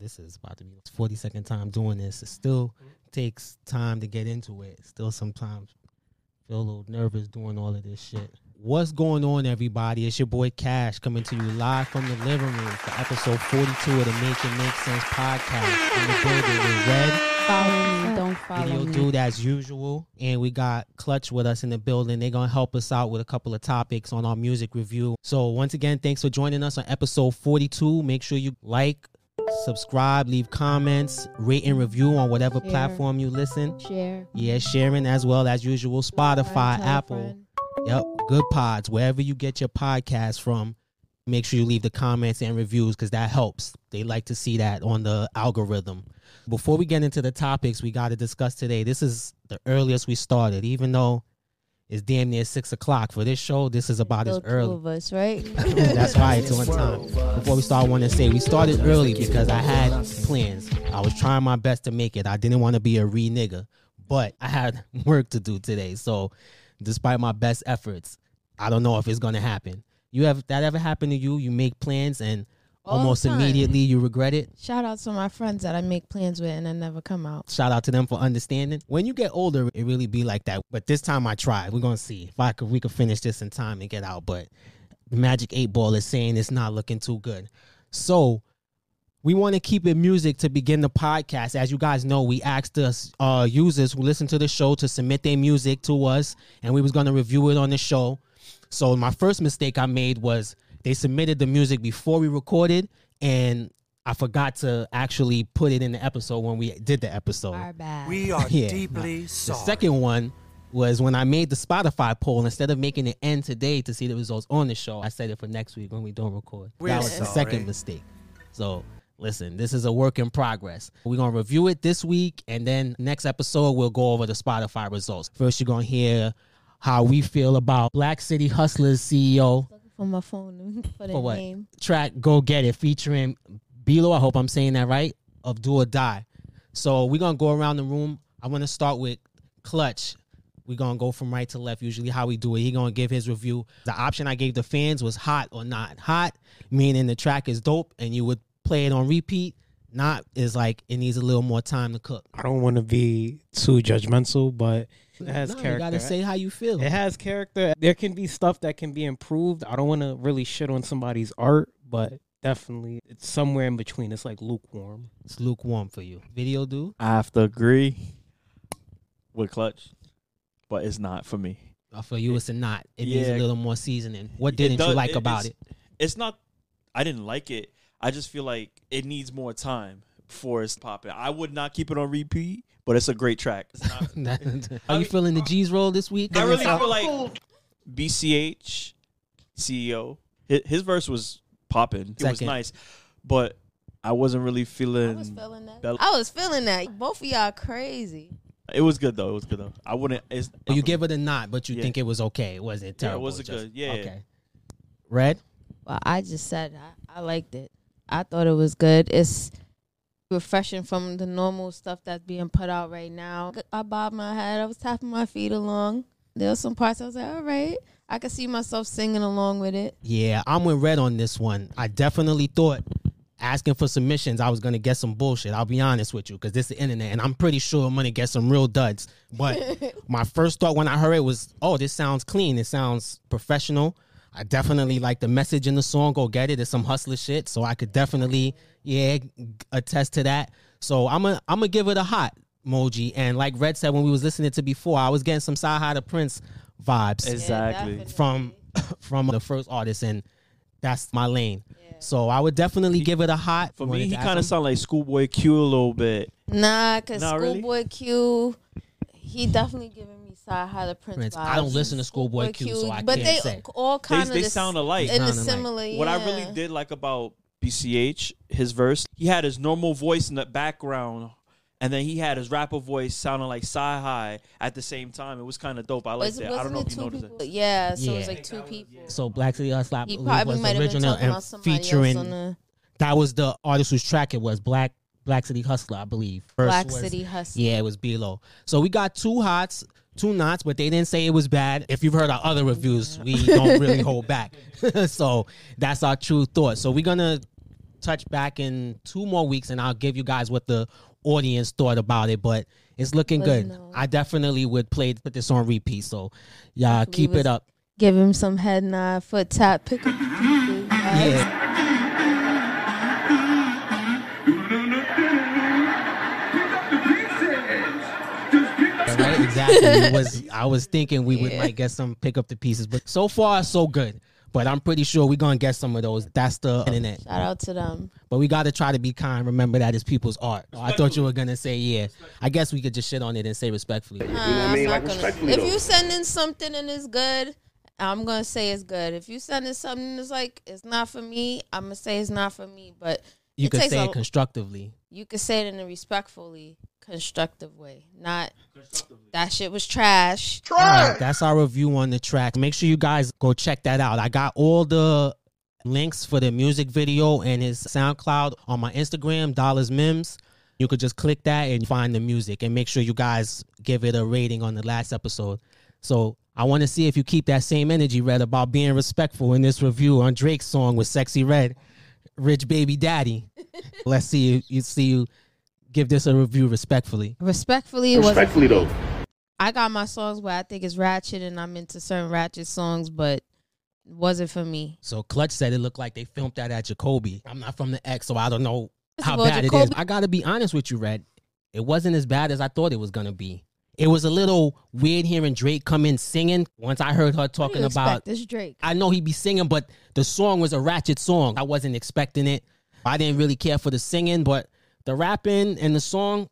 This is about to be the 42nd time doing this. It still takes time to get into it. Still sometimes feel a little nervous doing all of this shit. What's going on, everybody? It's your boy Cash coming to you live from the living room for episode 42 of the Make It Make Sense podcast. In the building with Red. Follow me, don't follow me. Video dude as usual. And we got Clutch with us in the building. They're going to help us out with a couple of topics on our music review. So once again, thanks for joining us on episode 42. Make sure you like, subscribe, leave comments, rate and review on whatever platform you listen. Share. Yeah, sharing as well as usual. Spotify, Apple. Yep, Good Pods. Wherever you get your podcast from, make sure you leave the comments and reviews because that helps. They like to see that on the algorithm. Before we get into the topics we got to discuss today, this is the earliest we started, even though it's damn near 6 o'clock for this show. This is about as early. Two of us, right? That's right. Two in time. Before we start, I want to say we started early because I had plans. I was trying my best to make it. I didn't want to be a nigga, but I had work to do today. So, despite my best efforts, I don't know if it's gonna happen. You have that ever happened to you? You make plans and almost immediately you regret it. Shout out to my friends that I make plans with and I never come out. Shout out to them for understanding. When you get older, it really be like that. But this time I tried. We're gonna see if we could finish this in time and get out. But the Magic 8-Ball is saying it's not looking too good. So we want to keep it music to begin the podcast. As you guys know, we asked us users who listen to the show to submit their music to us, and we was gonna review it on the show. So my first mistake I made was they submitted the music before we recorded, and I forgot to actually put it in the episode when we did the episode. Our bad. We are deeply sorry. The second one was when I made the Spotify poll. Instead of making it end today to see the results on the show, I said it for next week when we don't record. That was the second mistake. So listen, this is a work in progress. We're going to review it this week, and then next episode we'll go over the Spotify results. First, you're going to hear how we feel about Black City Hustla CEO. For my phone, for what? Name. Track Go Get It featuring Belo, I hope I'm saying that right, of Do or Die. So we're going to go around the room. I want to start with Clutch. We're going to go from right to left, usually how we do it. He's going to give his review. The option I gave the fans was hot or not hot, meaning the track is dope and you would play it on repeat. Not is like it needs a little more time to cook. I don't want to be too judgmental, but it has character. You gotta say how you feel. It has character. There can be stuff that can be improved. I don't want to really shit on somebody's art, but definitely it's somewhere in between. It's like lukewarm. It's lukewarm for you. Video dude? I have to agree with Clutch, but it's not for me. For you, it's a not. It needs a little more seasoning. What didn't you like about it? It's not. I didn't like it. I just feel like it needs more time before it's popping. I would not keep it on repeat, but it's a great track. It's not, are you feeling the G's roll this week? I really feel like BCH, CEO, his verse was popping. It was nice, but I wasn't really feeling. I was feeling that. Both of y'all crazy. It was good, though. I wouldn't. You give it a nod, but you think it was okay. It wasn't terrible. Yeah, it wasn't good. Yeah. Okay. Red? Well, I just said I liked it. I thought it was good. It's refreshing from the normal stuff that's being put out right now. I bobbed my head. I was tapping my feet along. There were some parts I was like, all right. I could see myself singing along with it. Yeah, I'm with Red on this one. I definitely thought asking for submissions, I was going to get some bullshit. I'll be honest with you because this is the internet, and I'm pretty sure I'm going to get some real duds. But my first thought when I heard it was, oh, this sounds clean. It sounds professional. I definitely like the message in the song, Go Get It. It's some hustler shit, so I could definitely, attest to that. So I'm gonna give it a hot emoji. And like Red said when we was listening to before, I was getting some side high to Prince vibes. Exactly. Yeah, from the first artist, and that's my lane. Yeah. So I would definitely give it a hot. For me, he kind of sound like Schoolboy Q a little bit. Nah, because Schoolboy Q, he definitely giving me side how to Prince. I don't listen to Schoolboy Q, so I can't say. But they all kind of sound alike. And similar. Yeah. What I really did like about BCH, his verse, he had his normal voice in the background, and then he had his rapper voice sounding like Sci-Hi at the same time. It was kind of dope. I liked it. I don't know if you noticed it. Yeah, so it was like two people. So Black City Hustla was the original and featuring. That was the artist whose track it was. Black City Hustla, I believe. City Hustla. Yeah, it was Belo. So we got two hots, two nots, but they didn't say it was bad. If you've heard our other reviews, we don't really hold back. So that's our true thought. So we're going to touch back in 2 more weeks, and I'll give you guys what the audience thought about it, but it's looking good. No. I definitely would put this on repeat, so y'all keep it up. Give him some head nod, foot tap, pick up. Yeah. Right, exactly. I was thinking we would might get some pick up the pieces, but so far so good. But I'm pretty sure we're gonna get some of those. That's the internet. Shout out to them. But we gotta try to be kind. Remember that it's people's art. Oh, I thought you were gonna say yeah. I guess we could just shit on it and say respectfully. You know what I mean? Like respectfully. If you send in something and it's good, I'm gonna say it's good. If you send in something and it's like it's not for me, I'm gonna say it's not for me. But you could say it constructively. You could say it in a respectfully constructive way, not that shit was trash. All right, that's our review on the track. Make sure you guys go check that out. I got all the links for the music video and his SoundCloud on my Instagram, Dollars Mims. You could just click that and find the music, and make sure you guys give it a rating on the last episode. So I want to see if you keep that same energy, Red, about being respectful in this review on Drake's song with Sexy Red, Rich Baby Daddy. Let's see you give this a review respectfully. Respectfully though. I got my songs where I think it's ratchet, and I'm into certain ratchet songs, but it wasn't for me. So Clutch said it looked like they filmed that at Jacoby. I'm not from the X, so I don't know how bad Jacoby. It is. I gotta be honest with you, Red. It wasn't as bad as I thought it was gonna be. It was a little weird hearing Drake come in singing. Once I heard her talking about this Drake, I know he be singing, but the song was a ratchet song. I wasn't expecting it. I didn't really care for the singing, but the rapping and the song,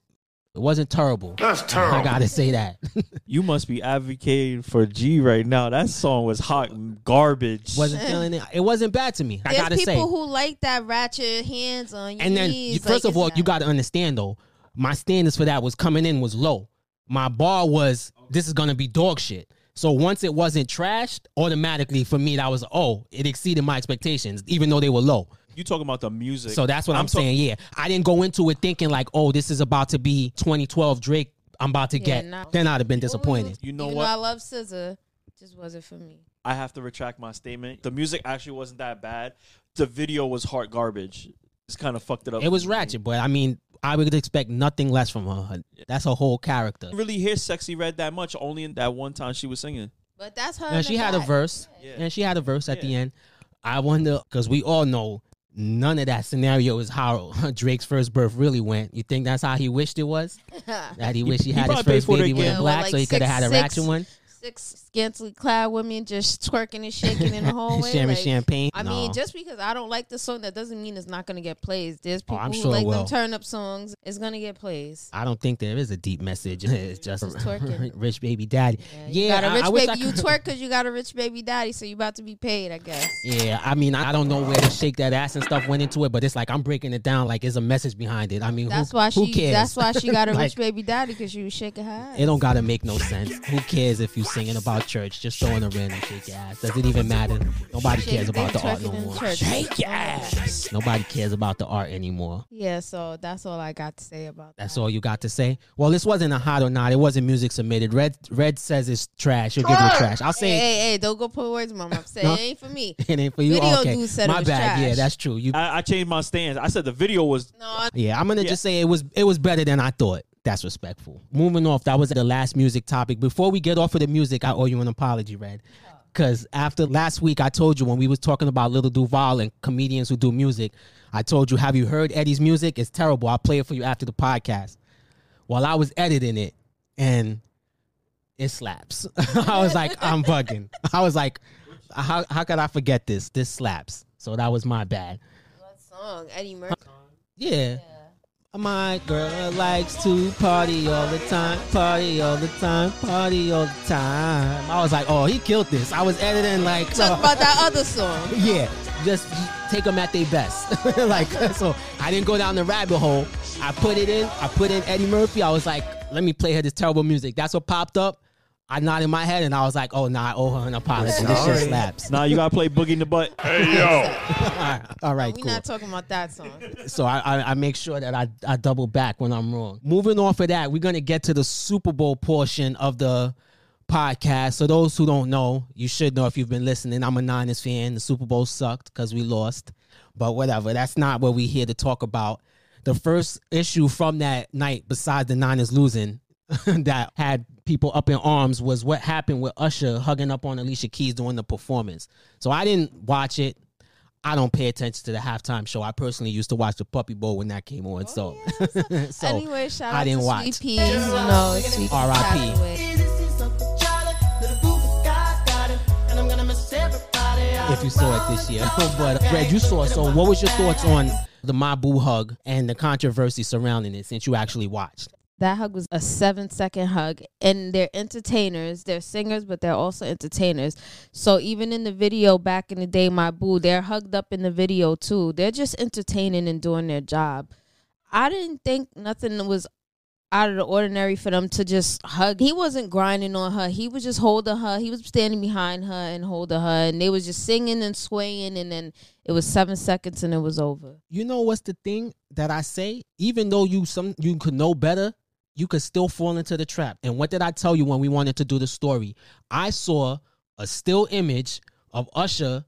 it wasn't terrible. That's terrible. I gotta say that. You must be advocating for G right now. That song was hot garbage. Wasn't feeling it. It wasn't bad to me. There's I gotta say. There's people who like that ratchet hands on your knees. And then, first of all, you gotta understand though, my standards for that was coming in was low. My bar was, this is gonna be dog shit. So once it wasn't trashed, automatically for me, that was, it exceeded my expectations, even though they were low. You talking about the music. So that's what I'm saying, yeah. I didn't go into it thinking like, this is about to be 2012 Drake I'm about to get. Nah. Then I'd have been disappointed. You know what? I love SZA. Just wasn't for me. I have to retract my statement. The music actually wasn't that bad. The video was hard garbage. It's kind of fucked it up. It was ratchet, but I mean, I would expect nothing less from her. That's her whole character. You really hear Sexy Red that much, only in that one time she was singing. But that's her. And she had a verse. Yeah. And she had a verse at the end. I wonder, because we all know none of that scenario is how Drake's first birth really went. You think that's how he wished it was? That he wished he had his first baby with a black, like so he could have had a ratchet one? 6 scantily clad women just twerking and shaking in the hallway. Sharing champagne. I mean, just because I don't like the song, that doesn't mean it's not going to get plays. There's people who like them turn-up songs. It's going to get plays. I don't think there is a deep message. It's just twerking. Rich baby daddy. Yeah, you got a rich baby. You twerk because you got a rich baby daddy, so you about to be paid, I guess. Yeah, I mean, I don't know where to shake that ass and stuff went into it, but it's like I'm breaking it down like it's a message behind it. I mean, who cares? That's why she got a rich baby daddy, because she was shaking her ass. It don't got to make no sense. Who cares if you singing about church, just throwing a random shake your ass? Does it even matter? Nobody cares about the art no more. Shake your ass. Nobody cares about the art anymore. Yeah, so that's all I got to say about that. That's all you got to say? Well, this wasn't a hot or not. It wasn't music submitted. Red says it's trash. You'll give it trash. I'll say, hey, don't go put words in my mouth. Say, it ain't for me. It ain't for you. Video dude said it was trash. Yeah, that's true. I changed my stance. I said the video was. Yeah, I'm gonna just say it was better than I thought. That's respectful. Moving off, that was the last music topic. Before we get off of the music, I owe you an apology, Red. Because after last week, I told you when we was talking about Lil Duval and comedians who do music, I told you, have you heard Eddie's music? It's terrible. I'll play it for you after the podcast. Well, I was editing it, and It slaps. I was like, I'm bugging. I was like, how could I forget this? This slaps. So that was my bad. What song? Eddie Murphy. Yeah. My girl likes to party all the time, party all the time, party all the time. I was like, oh, he killed this. I was editing like... Talk about that other song. Yeah, just take them at their best. Like, so I didn't go down the rabbit hole. I put in Eddie Murphy. I was like, let me play her this terrible music. That's what popped up. I nodded my head and I was like, oh, nah, I owe her an apology. This shit slaps. Nah, you got to play Boogie in the Butt. Hey, yo. All right, cool. We're not talking about that song. So I make sure that I double back when I'm wrong. Moving off of that, we're going to get to the Super Bowl portion of the podcast. So those who don't know, you should know if you've been listening. I'm a Niners fan. The Super Bowl sucked because we lost. But whatever, that's not what we're here to talk about. The first issue from that night, besides the Niners losing, that had people up in arms was what happened with Usher hugging up on Alicia Keys during the performance. So I didn't watch it. I don't pay attention to the halftime show. I personally used to watch the Puppy Bowl when that came on. So anyway, shout out to Sweet Peas. No, Sweet Peas. R.I.P. If you saw it this year. But Brad, you saw it. So what was your thoughts on the My Boo hug and the controversy surrounding it since you actually watched? That hug was a 7-second hug, and they're entertainers. They're singers, but they're also entertainers. So even in the video back in the day, My Boo, they're hugged up in the video too. They're just entertaining and doing their job. I didn't think nothing was out of the ordinary for them to just hug. He wasn't grinding on her. He was just holding her. He was standing behind her and holding her, and they was just singing and swaying, and then it was 7 seconds and it was over. You know what's the thing that I say? Even though you could know better, you could still fall into the trap. And what did I tell you when we wanted to do the story? I saw a still image of Usher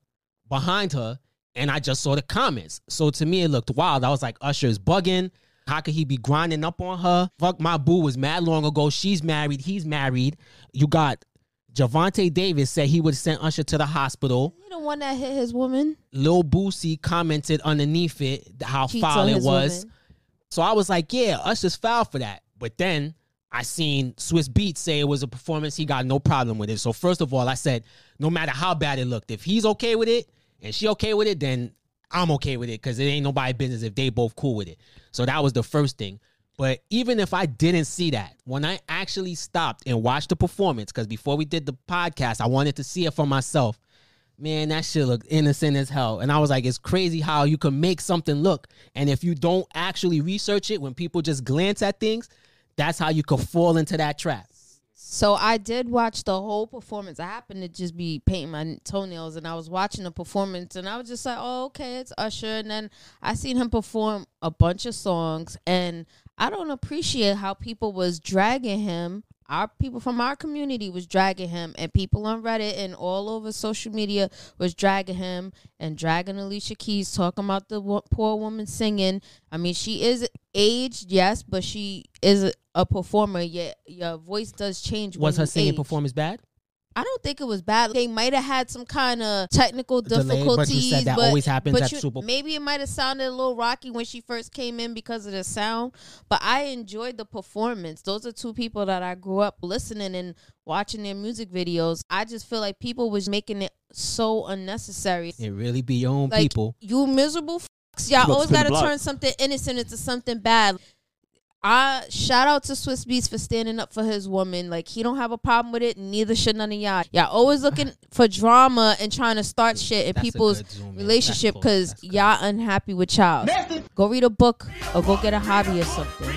behind her, and I just saw the comments. So to me, it looked wild. I was like, Usher is bugging. How could he be grinding up on her? Fuck, My Boo was mad long ago. She's married. He's married. You got Gervontae Davis said he would send Usher to the hospital. You the one that hit his woman? Lil Boosie commented underneath it how foul it was. Woman. So I was like, yeah, Usher's foul for that. But then I seen Swizz Beats say it was a performance. He got no problem with it. So first of all, I said, no matter how bad it looked, if he's okay with it and she okay with it, then I'm okay with it because it ain't nobody's business if they both cool with it. So that was the first thing. But even if I didn't see that, when I actually stopped and watched the performance, because before we did the podcast, I wanted to see it for myself. Man, that shit looked innocent as hell. And I was like, it's crazy how you can make something look. And if you don't actually research it, when people just glance at things, that's how you could fall into that trap. So I did watch the whole performance. I happened to just be painting my toenails, and I was watching the performance, and I was just like, oh, okay, it's Usher. And then I seen him perform a bunch of songs, and I don't appreciate how people was dragging him. Our people from our community was dragging him, and people on Reddit and all over social media was dragging him and dragging Alicia Keys, talking about the poor woman singing. I mean, she is aged, yes, but she is a performer, yet your voice does change. Was her singing performance bad? I don't think it was bad. They might have had some kind of technical difficulties. Delay, but you said that always happens at Super Bowl. Maybe it might have sounded a little rocky when she first came in because of the sound. But I enjoyed the performance. Those are two people that I grew up listening and watching their music videos. I just feel like people was making it so unnecessary. It really be your own like, people. You miserable fucks. Y'all always got to turn something innocent into something bad. I shout out to Swizz Beats for standing up for his woman. Like, he don't have a problem with it. Neither should none of y'all. Y'all always looking for drama and trying to start shit in that's people's relationship because cool. Y'all unhappy with y'all. Go read a book or go get a hobby or something.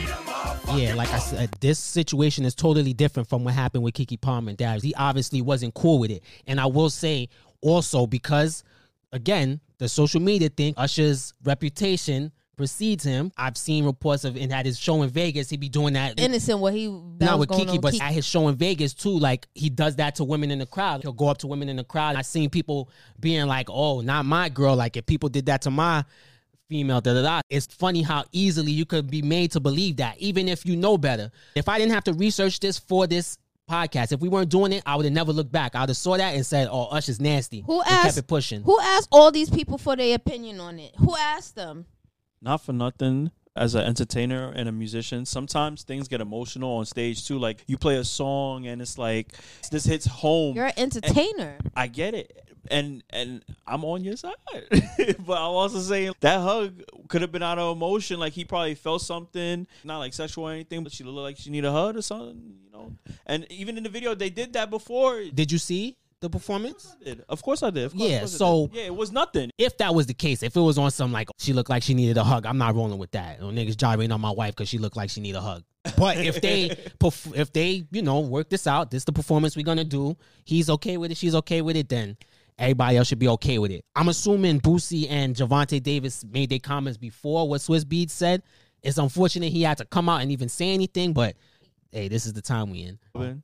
Yeah, like I said, this situation is totally different from what happened with Keke Palmer and Dabbs. He obviously wasn't cool with it. And I will say also because, again, the social media thing, Usher's reputation precedes him. I've seen reports of, and at his show in Vegas, he be doing that. Innocent, what he not with Keke, but at his show in Vegas too. Like he does that to women in the crowd. He'll go up to women in the crowd. I've seen people being like, "Oh, not my girl." Like if people did that to my female, da da da. It's funny how easily you could be made to believe that, even if you know better. If I didn't have to research this for this podcast, if we weren't doing it, I would have never looked back. I would have saw that and said, "Oh, Usher's nasty." Who asked? Kept it pushing. Who asked all these people for their opinion on it? Who asked them? Not for nothing. as an entertainer and a musician, sometimes things get emotional on stage too. Like you play a song and it's like this hits home. You're an entertainer. I get it. And I'm on your side. But I'm also saying that hug could have been out of emotion. Like he probably felt something, not like sexual or anything, but she looked like she needed a hug or something, you know. And even in the video, they did that before. Did you see the performance? Of course I did. It was nothing. If that was the case, if it was on some like she looked like she needed a hug, I'm not rolling with that. No niggas gyrating on my wife because she looked like she needed a hug. But if they, you know, work this out, this is the performance we're going to do. He's okay with it. She's okay with it. Then everybody else should be okay with it. I'm assuming Boosie and Gervontae Davis made their comments before what Swizz Beats said. It's unfortunate he had to come out and even say anything, but hey, this is the time we in.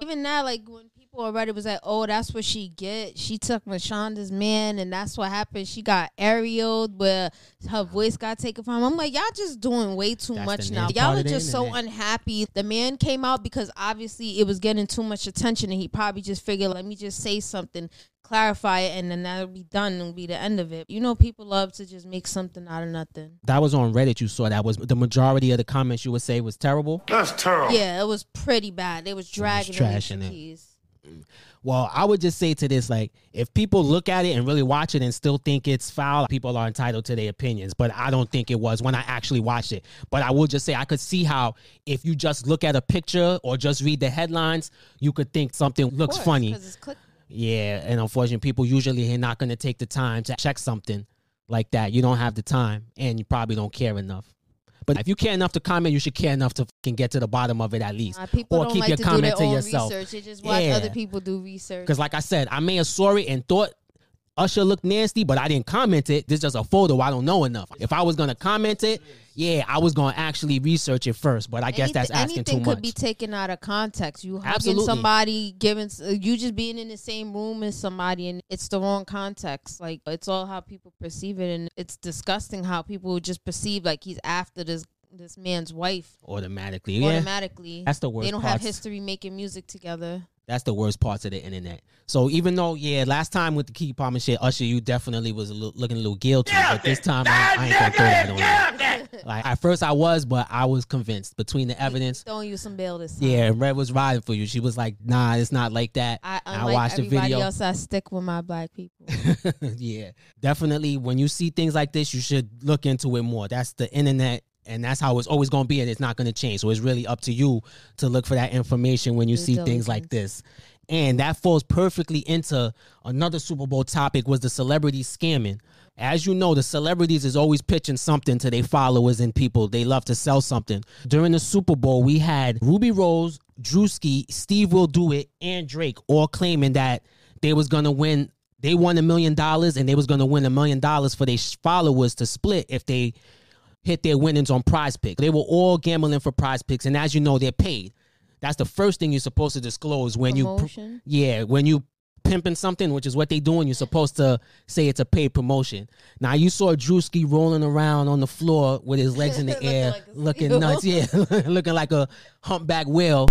Even now, like when people already was like, oh, that's what she get. She took Rashonda's man, and that's what happened. She got aerialed where her voice got taken from. I'm like, y'all just doing way too much now. Y'all are just so unhappy. The man came out because obviously it was getting too much attention, and he probably just figured, let me just say something, clarify it, and then that'll be done and it'll be the end of it. You know, people love to just make something out of nothing. That was on Reddit. You saw that was the majority of the comments you would say was terrible. That's terrible. Yeah, it was pretty bad. They was dragging Alicia Keys. Well, I would just say to this, like, if people look at it and really watch it and still think it's foul, people are entitled to their opinions. But I don't think it was when I actually watched it. But I will just say I could see how if you just look at a picture or just read the headlines, you could think something looks funny. Because it's clickbait. Yeah, and unfortunately, people usually are not going to take the time to check something like that. You don't have the time, and you probably don't care enough. But if you care enough to comment, you should care enough to fucking get to the bottom of it at least. People or don't keep like your to comment do their to own yourself. Research. They just watch other people do research. Because like I said, I may have saw it and thought Usher looked nasty, but I didn't comment it. This is just a photo. I don't know enough. If I was going to comment it, yeah, I was going to actually research it first, but I guess that's asking too much. Anything could be taken out of context. You hugging somebody, you just being in the same room as somebody, and it's the wrong context. Like, it's all how people perceive it, and it's disgusting how people just perceive, like, he's after this man's wife. Automatically. That's the worst. They don't have history making music together. That's the worst parts of the internet. So even though, last time with the Key Palmer shit, Usher, you definitely was looking a little guilty. But this time, I ain't going to throw that on you. Like, at first I was, but I was convinced between the evidence. Throwing you some bail this time. Yeah, Red was riding for you. She was like, nah, it's not like that. I watched the video. Everybody else, I stick with my black people. Yeah, definitely. When you see things like this, you should look into it more. That's the internet. And that's how it's always going to be, and it's not going to change. So it's really up to you to look for that information when you see things like this. And that falls perfectly into another Super Bowl topic, was the celebrity scamming. As you know, the celebrities is always pitching something to their followers and people. They love to sell something. During the Super Bowl, we had Rubi Rose, Drewski, Steve Will Do It, and Drake all claiming that they was going to win. They won $1 million, and they was going to win $1 million for their followers to split if they hit their winnings on Prize Picks. They were all gambling for Prize Picks, and as you know, they're paid. That's the first thing you're supposed to disclose when promotion. When you pimping something, which is what they doing, you're supposed to say it's a paid promotion. Now you saw Drewski rolling around on the floor with his legs in the air, looking nuts, looking like a humpback whale,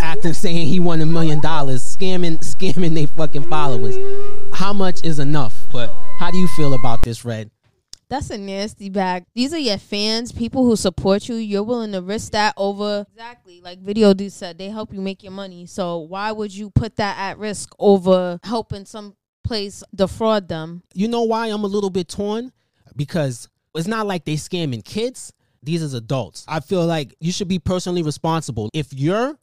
after saying he won $1 million, scamming they fucking followers. How much is enough? But how do you feel about this, Red? That's a nasty bag. These are your fans, people who support you. You're willing to risk that over. Exactly. Like Video Dude said, they help you make your money. So why would you put that at risk over helping some place defraud them? You know why I'm a little bit torn? Because it's not like they scamming kids. These is adults. I feel like you should be personally responsible. If you're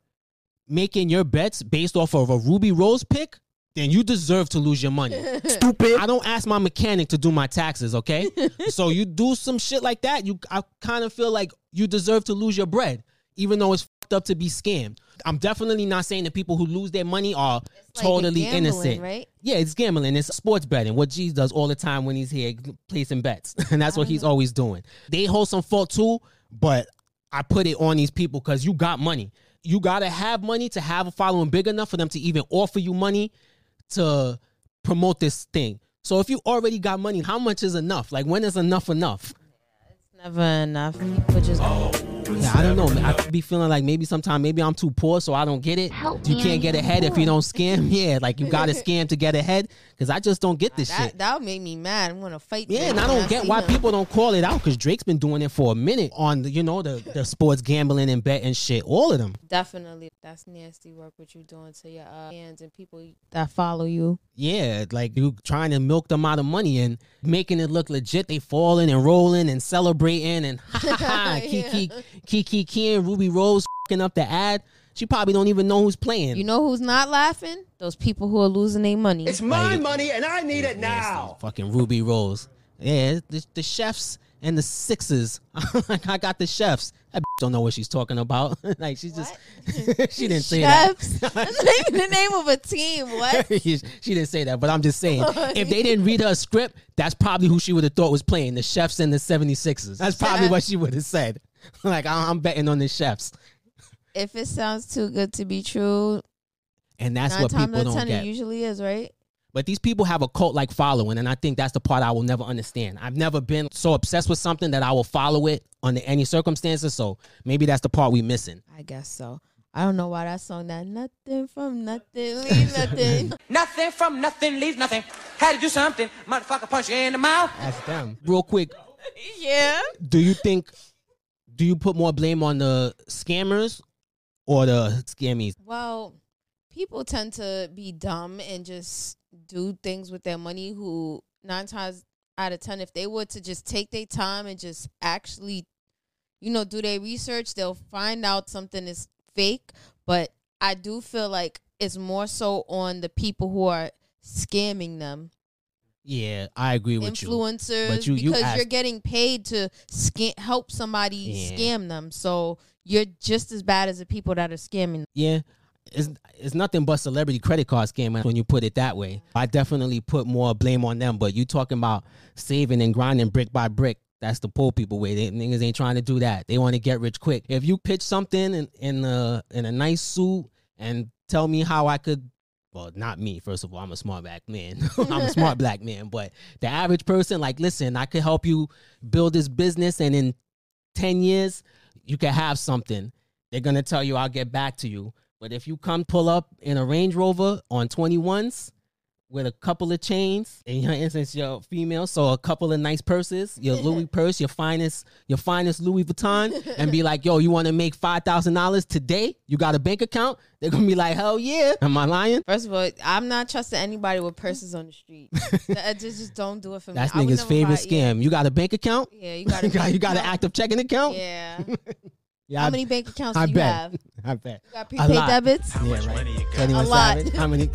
making your bets based off of a Rubi Rose pick, then you deserve to lose your money. Stupid. I don't ask my mechanic to do my taxes, okay? So you do some shit like that, I kind of feel like you deserve to lose your bread, even though it's fucked up to be scammed. I'm definitely not saying that people who lose their money are totally gambling, innocent. Right? Yeah, it's gambling. It's sports betting, what G does all the time when he's here placing bets. And that's what he's always doing. They hold some fault too, but I put it on these people because you got money. You got to have money to have a following big enough for them to even offer you money to promote this thing. So if you already got money, how much is enough? Like, when is enough? It's never enough. People just Yeah, I don't know. I could be feeling like maybe sometimes maybe I'm too poor, so I don't get it. Help you can't get ahead if you don't scam. Yeah, like you got to scam to get ahead because I just don't get this shit. That made me mad. I'm going to fight. Yeah, and I don't get why people don't call it out because Drake's been doing it for a minute on, you know, the sports gambling and betting shit. All of them. Definitely. That's nasty work what you're doing to your fans and people that follow you. Yeah, like you trying to milk them out of money and making it look legit. They falling and rolling and celebrating and Kiki and Rubi Rose f***ing up the ad. She probably don't even know who's playing. You know who's not laughing? Those people who are losing their money. It's my money and I need it now. Fucking Rubi Rose. Yeah, the chefs and the Sixers. I got the chefs. That bitch don't know what she's talking about. Like she's what? Just she didn't say chefs? That. That's not even the name of a team. What? She didn't say that, but I'm just saying if they didn't read her script, that's probably who she would have thought was playing. The chefs and the 76ers. That's probably what she would have said. Like I'm betting on the chefs. If it sounds too good to be true, and that's what people don't get. It usually is, right? But these people have a cult-like following, and I think that's the part I will never understand. I've never been so obsessed with something that I will follow it under any circumstances, so maybe that's the part we're missing. I guess so. I don't know why that song, that nothing from nothing leaves nothing. Nothing from nothing leaves nothing. Had to do something. Motherfucker punch you in the mouth. That's them. Real quick. Yeah? Do you put more blame on the scammers or the scammies? Well, people tend to be dumb and just do things with their money who 9 times out of 10, if they were to just take their time and just actually, you know, do their research, they'll find out something is fake. But I do feel like it's more so on the people who are scamming them. Yeah, I agree with you. Influencers, but you're getting paid to help somebody scam them. So you're just as bad as the people that are scamming them. Yeah. It's nothing but celebrity credit card scamming when you put it that way. I definitely put more blame on them, but you talking about saving and grinding brick by brick. That's the poor people way. They niggas ain't trying to do that. They want to get rich quick. If you pitch something in a nice suit and tell me how I could, well, not me. First of all, I'm a smart black man. I'm a smart black man, but the average person, like, listen, I could help you build this business and in 10 years you could have something. They're going to tell you, I'll get back to you. But if you come pull up in a Range Rover on 21s with a couple of chains, in your instance, you're female, so a couple of nice purses, your Louis purse, your finest Louis Vuitton, and be like, yo, you want to make $5,000 today? You got a bank account? They're going to be like, hell yeah. Am I lying? First of all, I'm not trusting anybody with purses on the street. Just don't do it for me. That's nigga's favorite scam. You got a bank account? Yeah, you got a you got an active checking account? Yeah. Yeah, how many bank accounts do you have? I bet. You got prepaid debits? How much money you got? A lot. How many?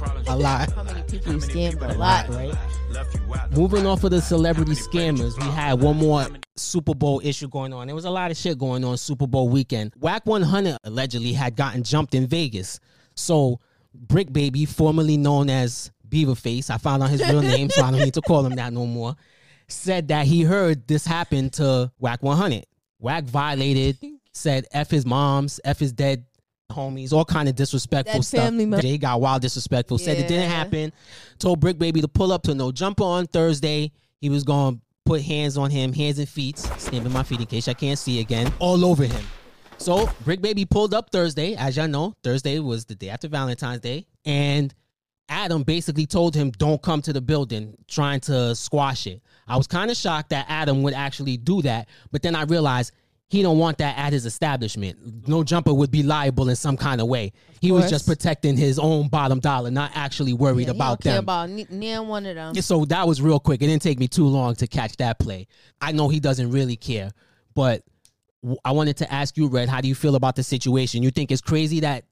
How many people you scam? A lot, right? Moving off of the celebrity scammers, we had one more Super Bowl issue going on. There was a lot of shit going on Super Bowl weekend. Wack 100 allegedly had gotten jumped in Vegas. So Bricc Baby, formerly known as Beaverface, I found out his real name, so I don't need to call him that no more, said that he heard this happen to Wack 100. Wack violated... said F his moms, F his dead homies, all kind of disrespectful stuff. They got wild disrespectful. Yeah. Said it didn't happen. Told Bricc Baby to pull up to No Jumper on Thursday. He was going to put hands on him, hands and feet, stamping my feet in case I can't see again, all over him. So Bricc Baby pulled up Thursday. As y'all know, Thursday was the day after Valentine's Day. And Adam basically told him, don't come to the building, trying to squash it. I was kind of shocked that Adam would actually do that. But then I realized, he don't want that at his establishment. No Jumper would be liable in some kind of way. He was just protecting his own bottom dollar, not actually worried about them. Near one of them. So that was real quick. It didn't take me too long to catch that play. I know he doesn't really care, but I wanted to ask you, Red, how do you feel about the situation? You think it's crazy that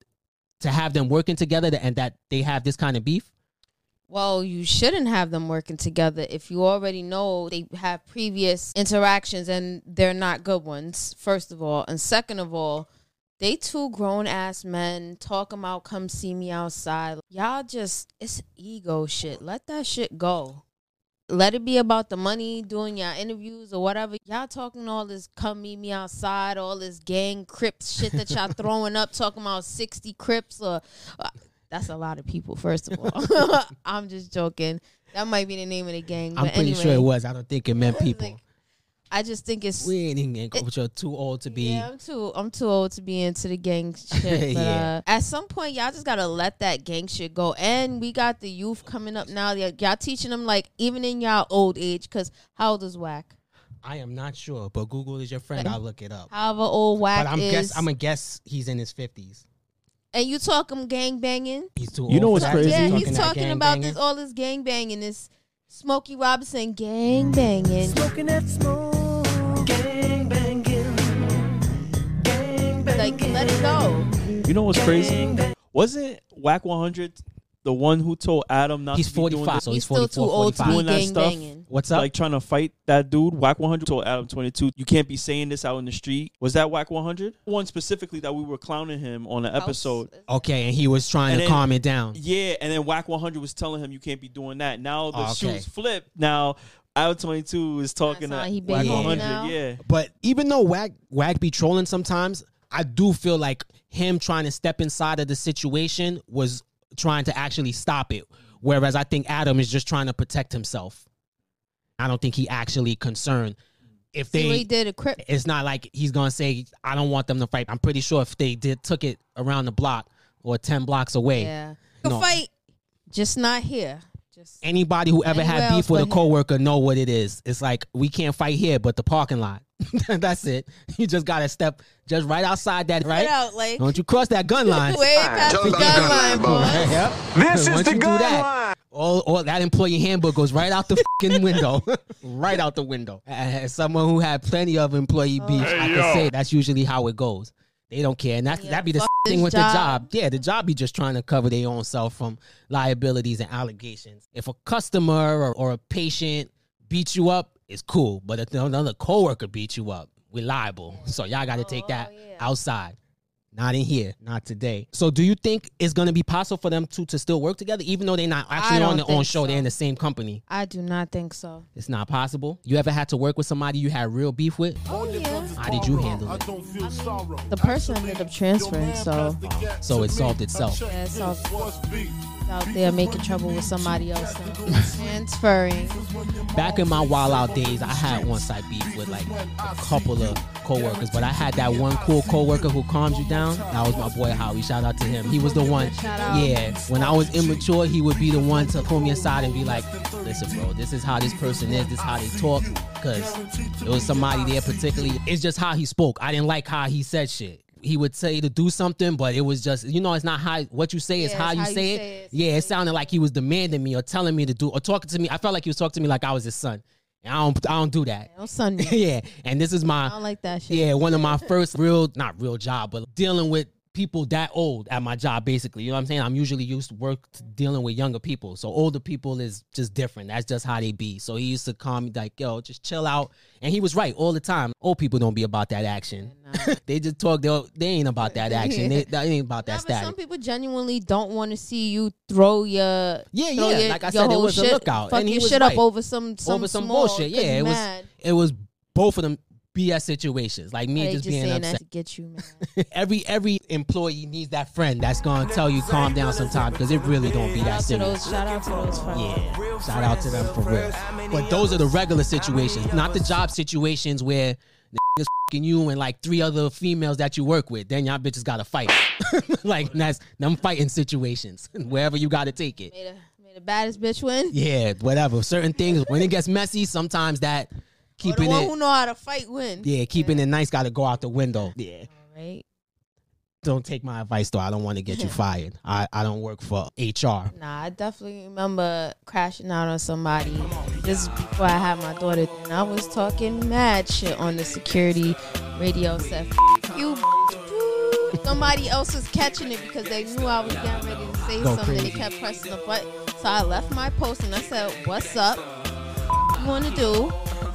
to have them working together and that they have this kind of beef? Well, you shouldn't have them working together if you already know they have previous interactions and they're not good ones, first of all. And second of all, they two grown-ass men talking about come see me outside. Y'all just, it's ego shit. Let that shit go. Let it be about the money, doing y'all interviews or whatever. Y'all talking all this come meet me outside, all this gang Crips shit that y'all throwing up, talking about 60 Crips or... that's a lot of people, first of all. I'm just joking. That might be the name of the gang. I'm pretty sure it was. I don't think it meant people. Like, I just think it's we ain't in gang culture. Too old to be. Yeah, I'm too old to be into the gang shit. But yeah. At some point, y'all just gotta let that gang shit go. And we got the youth coming up now. Y'all teaching them like even in y'all old age. Cause how old is Wack? I am not sure, but Google is your friend. Like, I'll look it up. However old Wack but I'm gonna guess he's in his 50s. And you talk him gang banging? He's too old. You know what's crazy? Yeah, he's talking about this all this gang banging. This Smokey Robinson gang banging. Smoking that smoke. Like, let it go. You know what's crazy? Wasn't Wack 100 the one who told Adam not to be doing that? So he's 45. He's still too old to be gang stuff, banging. What's up? Like trying to fight that dude. Wack 100 told Adam 22, you can't be saying this out in the street. Was that Wack 100? One specifically that we were clowning him on an episode. Okay, and he was trying to calm it down. Yeah, and then Wack 100 was telling him you can't be doing that. Now the shoes flip. Now Adam 22 is talking to Wack 100. Yeah. But even though Wack be trolling sometimes, I do feel like him trying to step inside of the situation was trying to actually stop it. Whereas I think Adam is just trying to protect himself. I don't think he actually concerned. If they did a crip, it's not like he's going to say, I don't want them to fight. I'm pretty sure if they took it around the block or 10 blocks away. Yeah. Fight, just not here. Just anybody who ever had beef with a coworker know what it is. It's like, we can't fight here, but the parking lot. That's it. You just gotta step just right outside that, right? Out, like, don't you cross that gun line. Way past the gun line, boy. Yep. This is the gun line. All that employee handbook goes right out the fucking window. Right out the window. As someone who had plenty of employee beef, hey, I can say that's usually how it goes. They don't care. And that'd be the thing with the job. Yeah, the job be just trying to cover their own self from liabilities and allegations. If a customer or a patient beats you up, it's cool, but if another coworker beat you up, we're liable. So y'all got to take that outside, not in here, not today. So do you think it's going to be possible for them two to still work together, even though they're not actually on their own show? So. They're in the same company. I do not think so. It's not possible. You ever had to work with somebody you had real beef with? Oh, yeah. How did you handle it? The person ended up transferring, so it solved itself. Yeah, it solved itself. Out there making trouble with somebody else transferring. Back in my wild out days, I had one side beef with like a couple of co-workers, but I had that one cool co-worker who calms you down. That was my boy Howie. Shout out to him. He was the one. Yeah, when I was immature, he would be the one to pull me aside and be like, listen bro, this is how this person is, this is how they talk. Because there was somebody there particularly, it's just how he spoke. I didn't like how he said shit. He would say to do something, but it was just, you know, it's not how what you say, it's how you say it. Yeah, it sounded like he was demanding me or telling me to do or talking to me. I felt like he was talking to me like I was his son. And I don't do that. I'm son. Yeah, and this is my. I don't like that shit. Yeah, one of my first not real job, but dealing with people that old at my job, basically. You know what I'm saying? I'm usually used to dealing with younger people. So older people is just different. That's just how they be. So he used to call me like, yo, just chill out. And he was right all the time. Old people don't be about that action. Yeah, nah. They just talk. They ain't about that action. They ain't about that status. Some people genuinely don't want to see you throw your your, like I said, it was a lookout. Fuck and he your was shit right. Up over some bullshit. Yeah, it was both of them. BS situations like me just being upset to get you mad. Every employee needs that friend that's gonna tell you calm down sometime because it really don't be that serious. Shout out to those friends. Yeah, shout out to them for real. But those are the regular situations, not the job situations where the f***ing you and like three other females that you work with. Then y'all bitches gotta fight. Like that's them fighting situations wherever you gotta take it. May the baddest bitch win. Yeah, whatever. Certain things when it gets messy, sometimes that. Keeping the one who know how to fight win. Yeah, keeping it nice got to go out the window. Yeah. All right. Don't take my advice, though. I don't want to get you fired. I don't work for HR. Nah, I definitely remember crashing out on somebody. This is before I had my daughter. And I was talking mad shit on the security radio set. F*** you, somebody else was catching it because they knew I was getting ready to say something. They kept pressing the button. So I left my post and I said, what's up? What you want to do?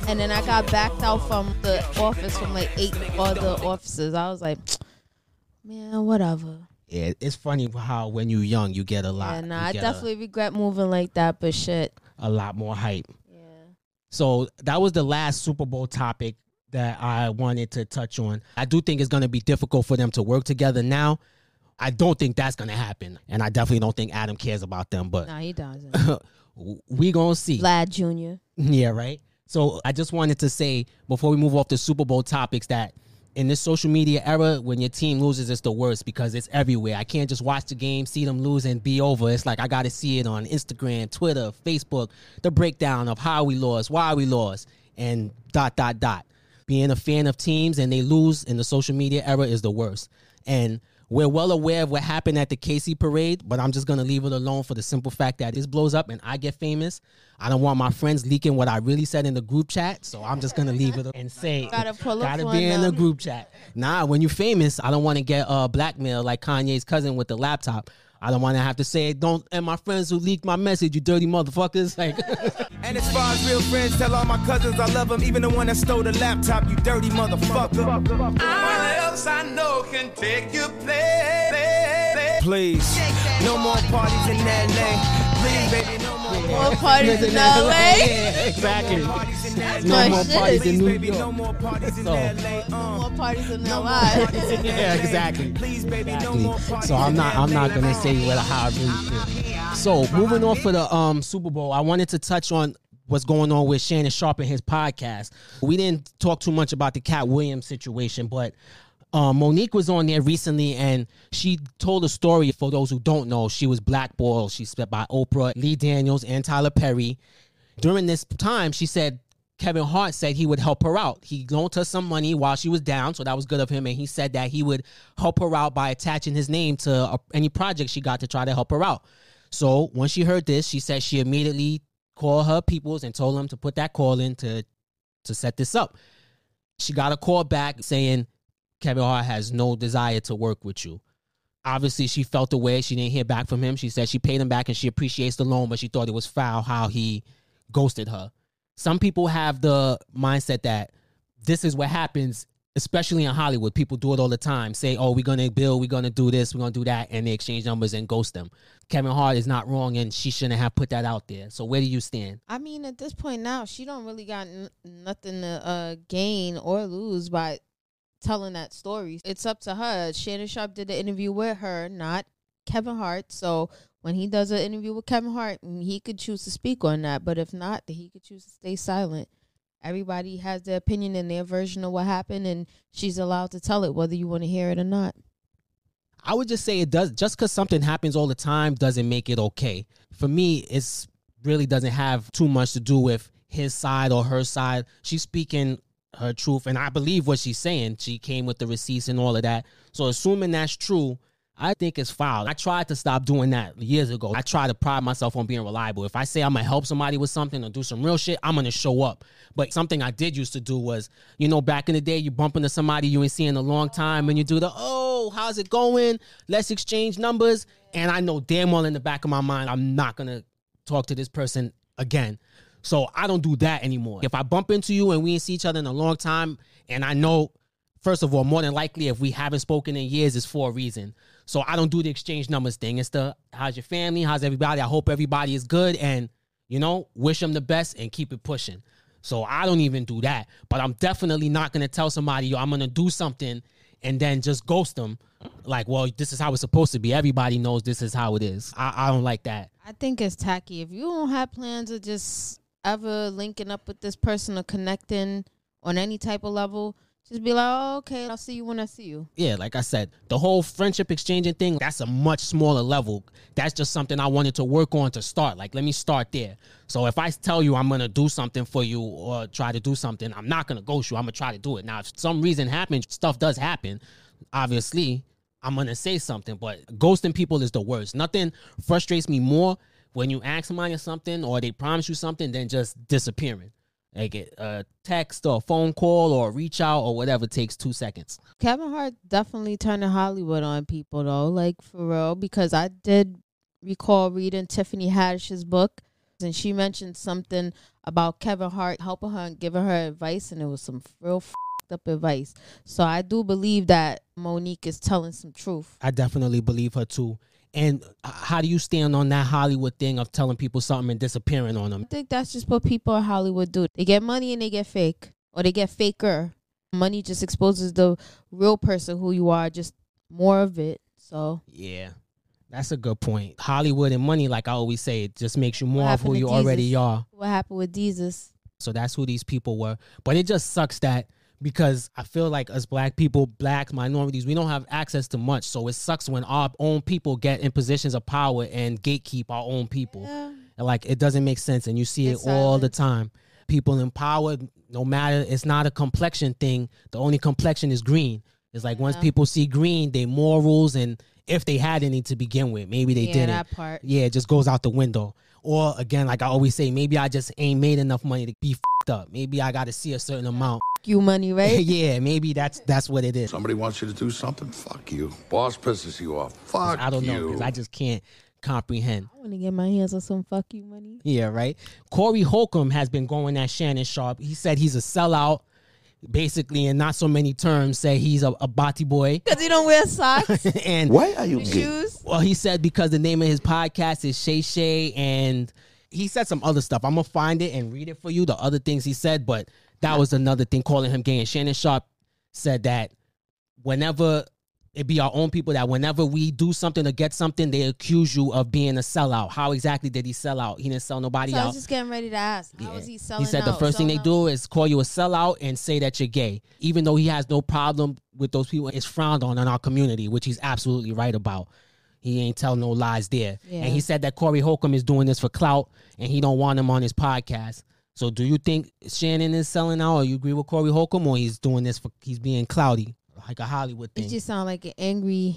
And then I got backed out from the office from like 8 other officers. I was like, man, whatever. Yeah, it's funny how when you're young, you get a lot. Yeah, nah, I definitely regret moving like that, but shit. A lot more hype. Yeah. So that was the last Super Bowl topic that I wanted to touch on. I do think it's going to be difficult for them to work together now. I don't think that's going to happen. And I definitely don't think Adam cares about them. But nah, he doesn't. We going to see. Vlad Jr. Yeah, right? So I just wanted to say, before we move off the Super Bowl topics, that in this social media era, when your team loses, it's the worst because it's everywhere. I can't just watch the game, see them lose, and be over. It's like I got to see it on Instagram, Twitter, Facebook, the breakdown of how we lost, why we lost, and ... Being a fan of teams and they lose in the social media era is the worst. And we're well aware of what happened at the KC parade, but I'm just going to leave it alone for the simple fact that this blows up and I get famous. I don't want my friends leaking what I really said in the group chat, so I'm just going to leave it and say, gotta be in the group chat. Nah, when you're famous, I don't want to get blackmailed like Kanye's cousin with the laptop. I don't want to have to say, don't, and my friends who leaked my message, you dirty motherfuckers. Like, and as far as real friends, tell all my cousins I love them, even the one that stole the laptop, you dirty motherfucker. All else I know can take your place. Please, no more parties in LA. Please, baby, no more parties in LA. Yeah, exactly. No more parties in New York. No more parties in LA. No more parties in LA. Yeah, exactly. So I'm not gonna say whether how I really feel. So moving on for the Super Bowl, I wanted to touch on what's going on with Shannon Sharpe and his podcast. We didn't talk too much about the Cat Williams situation, but Mo'Nique was on there recently, and she told a story. For those who don't know, she was blackballed. She's spent by Oprah, Lee Daniels, and Tyler Perry. During this time, she said Kevin Hart said he would help her out. He loaned her some money while she was down, so that was good of him, and he said that he would help her out by attaching his name to any project she got to try to help her out. So when she heard this, she said she immediately called her peoples and told them to put that call in to set this up. She got a call back saying, Kevin Hart has no desire to work with you. Obviously, she felt away. She didn't hear back from him. She said she paid him back and she appreciates the loan, but she thought it was foul how he ghosted her. Some people have the mindset that this is what happens, especially in Hollywood. People do it all the time. Say, oh, we're going to build, we're going to do this, we're going to do that, and they exchange numbers and ghost them. Kevin Hart is not wrong, and she shouldn't have put that out there. So where do you stand? I mean, at this point now, she don't really got nothing to gain or lose by telling that story. It's up to her. Shannon Sharpe did the interview with her, not Kevin Hart. So when he does an interview with Kevin Hart, he could choose to speak on that. But if not, then he could choose to stay silent. Everybody has their opinion and their version of what happened, and she's allowed to tell it whether you want to hear it or not. I would just say it does. Just because something happens all the time doesn't make it okay. For me, it really doesn't have too much to do with his side or her side. She's speaking her truth, and I believe what she's saying. She came with the receipts and all of that. So assuming that's true, I think it's foul. I tried to stop doing that years ago. I try to pride myself on being reliable. If I say I'm going to help somebody with something or do some real shit, I'm going to show up. But something I did used to do was, you know, back in the day, you bump into somebody you ain't seen in a long time, and you do the, oh, how's it going? Let's exchange numbers. And I know damn well in the back of my mind, I'm not going to talk to this person again. So I don't do that anymore. If I bump into you and we ain't see each other in a long time, and I know, first of all, more than likely, if we haven't spoken in years, it's for a reason. So I don't do the exchange numbers thing. It's the, how's your family? How's everybody? I hope everybody is good, and, you know, wish them the best and keep it pushing. So I don't even do that. But I'm definitely not going to tell somebody, yo, I'm going to do something and then just ghost them. Like, well, this is how it's supposed to be. Everybody knows this is how it is. I don't like that. I think it's tacky. If you don't have plans of just ever linking up with this person or connecting on any type of level, just be like, oh, okay, I'll see you when I see you. Yeah, like I said, the whole friendship exchanging thing, that's a much smaller level. That's just something I wanted to work on to start. Like, let me start there. So if I tell you I'm going to do something for you or try to do something, I'm not going to ghost you. I'm going to try to do it. Now, if some reason happens, stuff does happen, obviously, I'm going to say something. But ghosting people is the worst. Nothing frustrates me more when you ask somebody or something, or they promise you something, then just disappearing. Like a text or a phone call or a reach out or whatever takes 2 seconds. Kevin Hart definitely turning Hollywood on people, though, like for real, because I did recall reading Tiffany Haddish's book, and she mentioned something about Kevin Hart helping her and giving her advice, and it was some real f***ed up advice. So I do believe that Mo'Nique is telling some truth. I definitely believe her, too. And how do you stand on that Hollywood thing of telling people something and disappearing on them? I think that's just what people in Hollywood do. They get money and they get fake, or they get faker. Money just exposes the real person who you are, just more of it. So yeah, that's a good point. Hollywood and money, like I always say, it just makes you more of who you already are. What happened with Jesus? So that's who these people were. But it just sucks that, because I feel like us black people, black minorities, we don't have access to much. So it sucks when our own people get in positions of power and gatekeep our own people. Yeah. And like, it doesn't make sense. And you see it all the time. People in power, no matter, it's not a complexion thing. The only complexion is green. It's like, once people see green, they morals, and if they had any to begin with, maybe they didn't. That part. Yeah, it just goes out the window. Or again, like I always say, maybe I just ain't made enough money to be f***ed up. Maybe I got to see a certain amount. You money, right? Yeah, maybe that's what it is. Somebody wants you to do something, fuck you. Boss pisses you off, fuck you. I don't know, because I just can't comprehend. I want to get my hands on some fuck you money. Yeah, right? Corey Holcomb has been going at Shannon Sharpe. He said he's a sellout, basically, in not so many terms, say he's a botty boy. Because he don't wear socks. And why are you shoes? Well, he said because the name of his podcast is Shay Shay, and he said some other stuff. I'm going to find it and read it for you, the other things he said, but that was another thing, calling him gay. And Shannon Sharpe said that whenever it be our own people, that whenever we do something or get something, they accuse you of being a sellout. How exactly did he sell out? He didn't sell nobody out. I was just getting ready to ask. Yeah. How was he selling out? He said the first thing they do is call you a sellout and say that you're gay. Even though he has no problem with those people, it's frowned on in our community, which he's absolutely right about. He ain't tell no lies there. Yeah. And he said that Corey Holcomb is doing this for clout, and he don't want him on his podcast. So do you think Shannon is selling out, or you agree with Corey Holcomb, or he's doing this for, he's being cloudy, like a Hollywood thing? It just sounds like an angry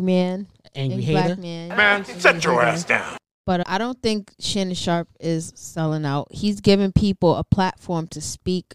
man. Angry hater? Black man. Man, set your ass down. But I don't think Shannon Sharpe is selling out. He's giving people a platform to speak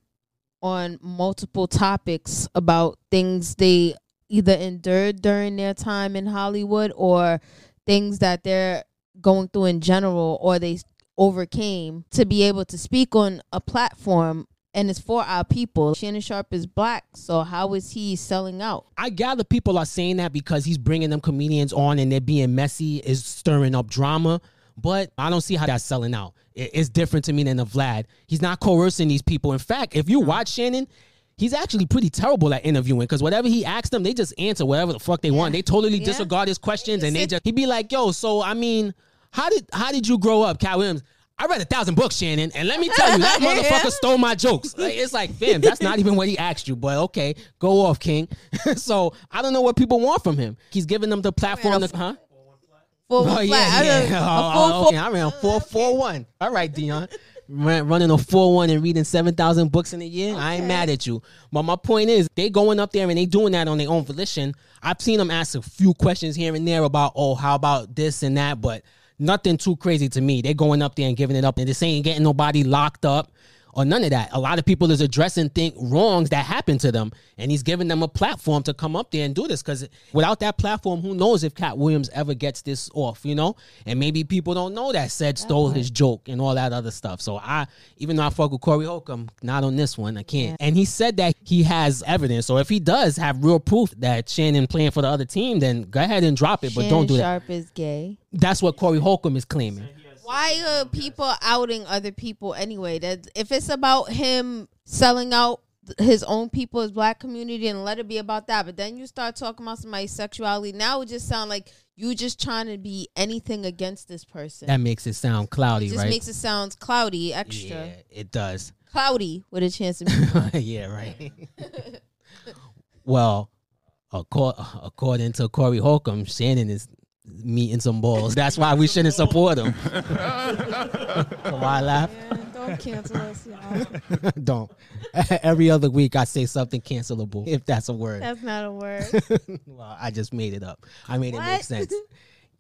on multiple topics about things they either endured during their time in Hollywood, or things that they're going through in general, or they overcame, to be able to speak on a platform, and it's for our people. Shannon Sharpe is black, so how is he selling out? I gather people are saying that because he's bringing them comedians on and they're being messy, is stirring up drama, but I don't see how that's selling out. It's different to me than the Vlad. He's not coercing these people. In fact, if you watch Shannon, he's actually pretty terrible at interviewing, because whatever he asks them, they just answer whatever the fuck they want. They totally disregard his questions, and he'd be like, yo, so I mean, How did you grow up, Cat Williams? I read 1,000 books, Shannon, and let me tell you, that motherfucker stole my jokes. Like, it's like, fam, that's not even what he asked you, but okay, go off, King. So I don't know what people want from him. He's giving them the platform. I ran a 4.41. All right, Deion. Running a 4.1 and reading 7,000 books in a year, okay. I ain't mad at you. But my point is, they going up there and they doing that on their own volition. I've seen them ask a few questions here and there about, oh, how about this and that, but nothing too crazy to me. They're going up there and giving it up, and this ain't getting nobody locked up or none of that. A lot of people is addressing wrongs that happened to them, and he's giving them a platform to come up there and do this, because without that platform, who knows if Cat Williams ever gets this off, you know? And maybe people don't know that Sed stole his joke and all that other stuff. So even though I fuck with Corey Holcomb, not on this one, I can't. And he said that he has evidence. So if he does have real proof that Shannon playing for the other team, then go ahead and drop it, but don't do that. Shannon Sharpe is gay. That's what Corey Holcomb is claiming. Why are people outing other people anyway? If it's about him selling out his own people, his black community, and let it be about that. But then you start talking about somebody's sexuality. Now it just sounds like you just trying to be anything against this person. That makes it sound cloudy, right? It just makes it sound cloudy, extra. Yeah, it does. Cloudy with a chance of being yeah, right. Well, according to Corey Holcomb, Shannon is meeting some balls. That's why we shouldn't support him. Why laugh? Man, don't cancel us, y'all. Don't. Every other week I say something cancelable, if that's a word. That's not a word. Well, I just made it up. I made it make sense.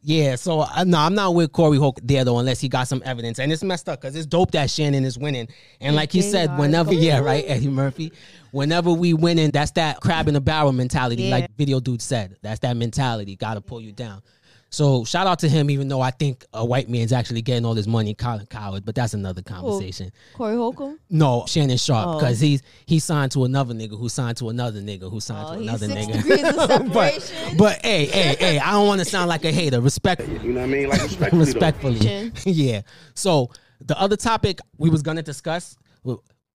Yeah, so no, I'm not with Corey Holcomb there, though, unless he got some evidence. And it's messed up, because it's dope that Shannon is winning. And like he said, whenever, Eddie Murphy, whenever we winning, that's that crab in a barrel mentality, like Video Dude said. That's that mentality, gotta pull you down. So shout out to him, even though I think a white man's actually getting all his money, Colin Coward, but that's another conversation. Who? Corey Holcomb? No, Shannon Sharpe, because he signed to another nigga who signed to another nigga who signed to another nigga. but hey, I don't want to sound like a hater. Respectfully. You know what I mean? Like respectfully. Yeah. So the other topic we was gonna discuss,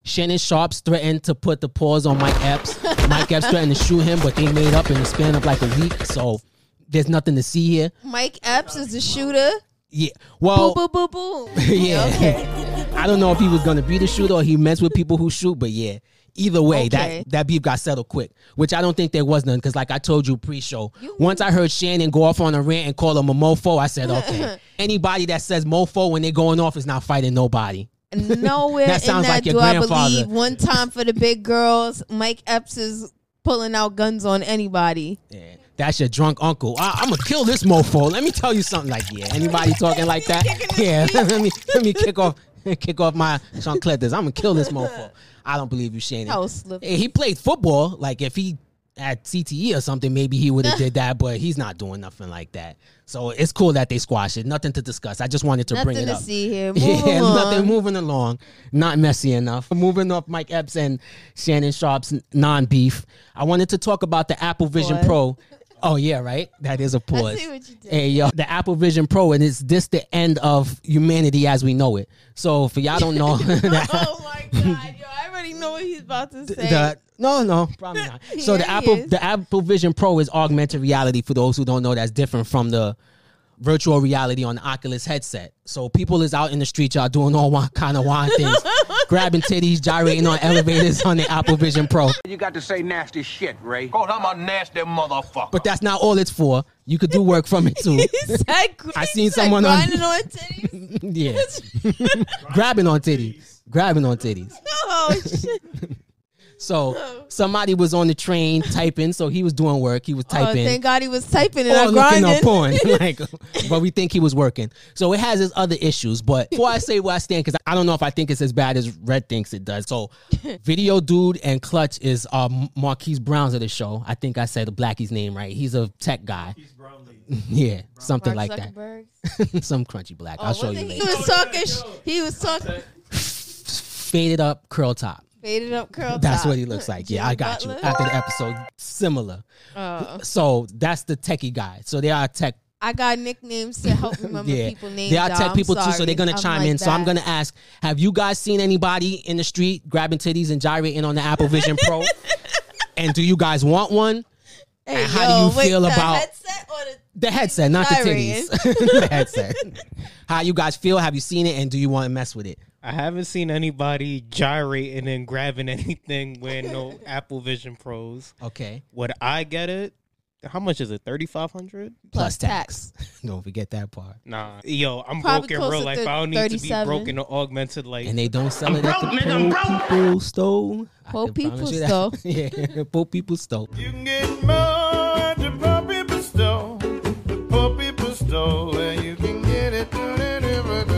Shannon Sharpe threatened to put the paws on Mike Epps. Mike Epps threatened to shoot him, but they made up in the span of like a week. So there's nothing to see here. Mike Epps is the shooter. Yeah. Well. Boom, boom, boom, boom. Yeah. Okay. I I don't know if he was going to be the shooter or he messed with people who shoot, but yeah. Either way, okay. that beef got settled quick, which I don't think there was none, because like I told you pre-show, once I heard Shannon go off on a rant and call him a mofo, I said, okay, anybody that says mofo when they're going off is not fighting nobody. Nowhere that sounds in that like your do grandfather. I believe one time for the big girls, Mike Epps is pulling out guns on anybody. Yeah. That's your drunk uncle. I'm going to kill this mofo. Let me tell you something like, yeah, anybody talking like that? Yeah, let me kick off my Sean Cletus. I'm going to kill this mofo. I don't believe you, Shannon. He played football. Like, if he had CTE or something, maybe he would have did that, but he's not doing nothing like that. So it's cool that they squash it. Nothing to discuss. I just wanted to bring it up. Nothing to see here. Yeah, nothing moving along. Not messy enough. Moving off Mike Epps and Shannon Sharpe's non-beef, I wanted to talk about the Apple Vision Pro. Oh, yeah, right? That is a pause. I see what you did. Hey, yo, the Apple Vision Pro, and it's this the end of humanity as we know it. So, for y'all don't know. Oh, my God, yo. I already know what he's about to say. No, probably not. So yeah, the Apple Vision Pro is augmented reality. For those who don't know, that's different from the virtual reality on the Oculus headset. So people is out in the street, y'all doing all kind of wild things. Grabbing titties, gyrating on elevators on the Apple Vision Pro. You got to say nasty shit, Ray. Oh, I'm a nasty motherfucker. But that's not all it's for. You could do work from it, too. I seen someone grinding on titties? Yeah. Grabbing on titties. Grabbing on titties. Oh, shit. So somebody was on the train typing, so he was doing work. He was typing. Oh, thank God he was typing and looking up porn. Like, but we think he was working. So it has its other issues. But before I say where I stand, because I don't know if I think it's as bad as Red thinks it does. So Video Dude and Clutch is Marquise Brown's of the show. I think I said Blackie's name right. He's a tech guy. Yeah, something Mark like Zuckerberg. That. Some crunchy black. I'll show you later. He was talking. Faded up curl top. Faded up curl top. That's what he looks like. Yeah, I got you. After the episode, similar. So that's the techie guy. So they are tech. I got nicknames to help remember people's names. They are tech people too, so they're going to chime in. So I'm going to ask, have you guys seen anybody in the street grabbing titties and gyrating on the Apple Vision Pro? And do you guys want one? Hey, and how do you feel about the headset or the headset, not the titties. The headset. How you guys feel? Have you seen it? And do you want to mess with it? I haven't seen anybody gyrating and grabbing anything with no Apple Vision Pros. Okay. Would I get it? How much is it? $3,500 plus tax. Don't forget that part. Nah, yo, I'm probably broke in real life. I don't need to be broke in the augmented life. And they don't sell I'm it. Broke, at the nigga, I'm broke. Stole. Poor people stole. Yeah, poor people stole. You can get more than poor people stole. The poor people stole, and you can get it through the river.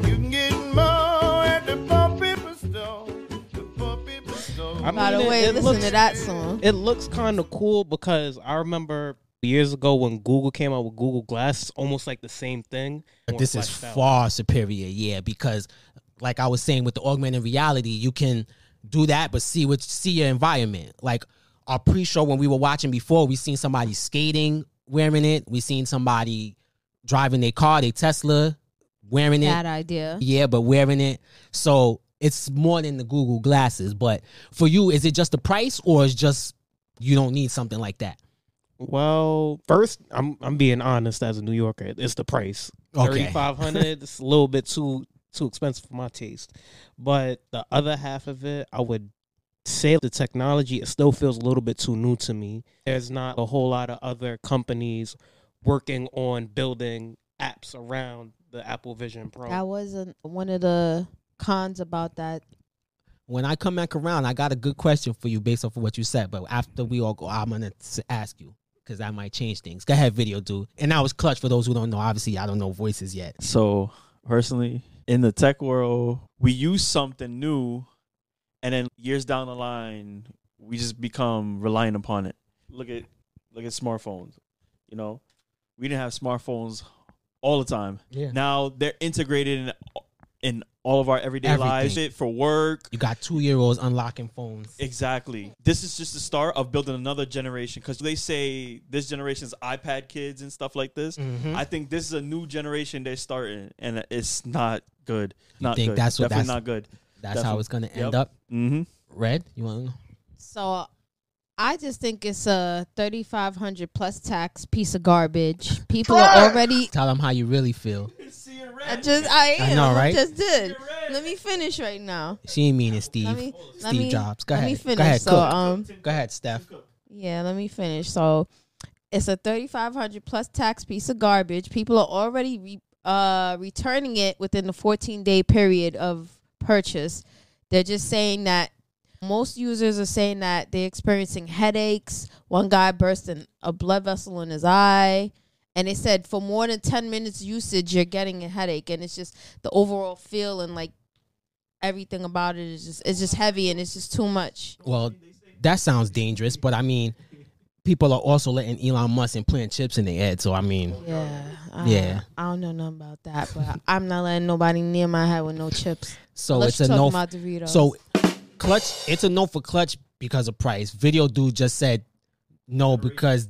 I mean, by the way, listen to that song. It looks kind of cool because I remember years ago when Google came out with Google Glass, almost like the same thing. But this is far superior, yeah, because like I was saying with the augmented reality, you can do that but see your environment. Like our pre-show when we were watching before, we seen somebody skating wearing it. We seen somebody driving their car, their Tesla, wearing it. Bad idea. Yeah, but wearing it. So it's more than the Google glasses, but for you, is it just the price or is just you don't need something like that? Well, first, I'm being honest as a New Yorker. It's the price. Okay. $3,500, it's a little bit too expensive for my taste. But the other half of it, I would say the technology, it still feels a little bit too new to me. There's not a whole lot of other companies working on building apps around the Apple Vision Pro. That wasn't one of the cons about that. When I come back around, I got a good question for you based off of what you said, but after we all go, I'm gonna ask you because I might change things. Go ahead, Video Dude. And that was Clutch for those who don't know. Obviously I don't know voices yet. So personally, in the tech world, we use something new and then years down the line we just become reliant upon it. Look at smartphones. You know, we didn't have smartphones all the time. Yeah. Now they're integrated in in all of our everyday lives, shit for work. You got 2-year-olds unlocking phones. Exactly. This is just the start of building another generation, because they say this generation's iPad kids and stuff like this. Mm-hmm. I think this is a new generation they're starting, and it's not good. Not you think good. That's what definitely that's, not good. That's definitely. How it's going to end up. Mm-hmm. Red, you want to know? So I just think it's a $3,500 plus tax piece of garbage. People are already... Tell them how you really feel. I know, right? I just did. Let me finish right now. She ain't mean it, Steve. Jobs. Go ahead. Let me finish. Go ahead, so, go ahead, Steph. Yeah, let me finish. So it's a $3,500 plus tax piece of garbage. People are already returning it within the 14-day period of purchase. They're just saying that most users are saying that they're experiencing headaches. One guy burst a blood vessel in his eye. And they said for more than 10 minutes usage, you're getting a headache. And it's just the overall feel and, like, everything about it is just, it's just heavy and it's just too much. Well, that sounds dangerous. But, I mean, people are also letting Elon Musk and playing chips in their head. So, I mean. Yeah. I don't know nothing about that. But I'm not letting nobody near my head with no chips. So, it's a no. About Doritos. So, Clutch, it's a no for Clutch because of price. Video dude just said no because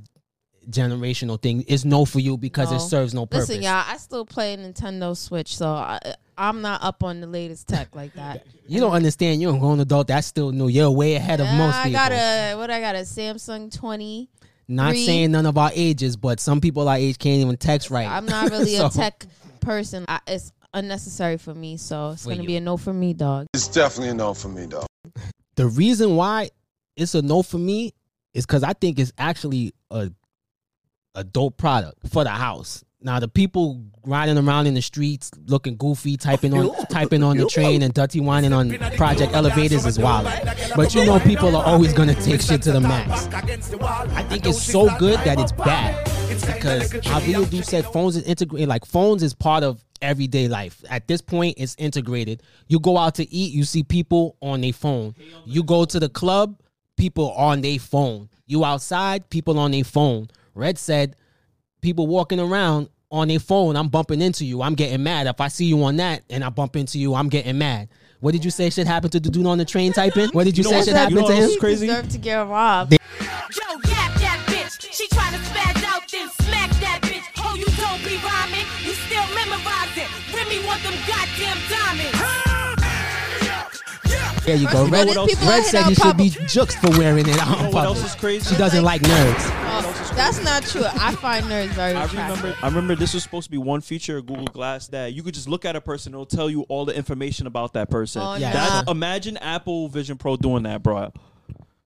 generational thing. It's no for you because it serves no purpose. Listen, y'all, I still play Nintendo Switch, so I'm not up on the latest tech like that. You don't understand. You're a grown adult. That's still new. You're way ahead of most people. I got a Samsung 20. Not saying none of our ages, but some people our age can't even text right. I'm not really a tech person. It's unnecessary for me, so it's going to be a no for me, dog. It's definitely a no for me, dog. The reason why it's a no for me is because I think it's actually a dope product for the house. Now, the people riding around in the streets looking goofy, typing on the train and dirty whining on project elevators is wild. But you know people are always going to take shit to the max. I think it's so good that it's bad because Avio do said phones is integrated. Like, phones is part of everyday life. At this point, it's integrated. You go out to eat, you see people on their phone. You go to the club, people on their phone. You outside, people on their phone. Red said, people walking around on their phone, I'm bumping into you, I'm getting mad. If I see you on that and I bump into you, I'm getting mad. What did you say shit happened to the dude on the train typing? What did you say shit happened to him? He crazy? Deserved to get robbed. Yo, yap that bitch. She trying to spaz out, then smack that bitch. Oh, you don't be rhyming, you still memorizing. Remy want them goddamn diamonds. There you go. Red said he should be juked for wearing it out. You know what else is crazy? She doesn't like nerds. That's not true. I find nerds very attractive. I remember this was supposed to be one feature of Google Glass that you could just look at a person and it'll tell you all the information about that person. Oh, yeah. Imagine Apple Vision Pro doing that, bro.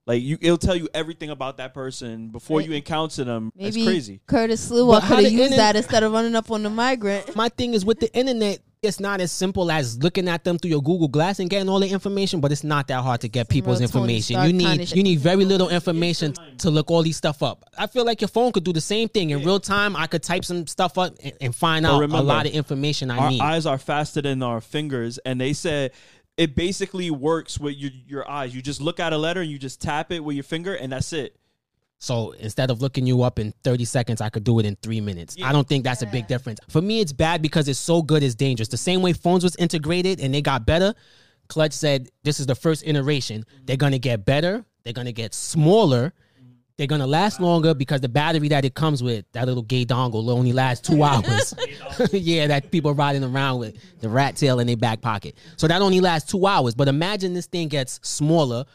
Like, it'll tell you everything about that person before you encounter them. Maybe that's crazy. Curtis Lewa could have used that instead of running up on the migrant. My thing is with the internet, it's not as simple as looking at them through your Google Glass and getting all the information, but it's not that hard to get people's information. You need very little information to look all these stuff up. I feel like your phone could do the same thing. In real time, I could type some stuff up and find out a lot of information I need. Our eyes are faster than our fingers, and they said it basically works with your eyes. You just look at a letter and you just tap it with your finger, and that's it. So instead of looking you up in 30 seconds, I could do it in 3 minutes. Yeah. I don't think that's a big difference. For me, it's bad because it's so good, it's dangerous. The same way phones was integrated and they got better, Clutch said this is the first iteration. Mm-hmm. They're going to get better. They're going to get smaller. Mm-hmm. They're going to last longer because the battery that it comes with, that little gay dongle, only lasts 2 hours. Yeah, that people riding around with the rat tail in their back pocket. So that only lasts 2 hours. But imagine this thing gets smaller,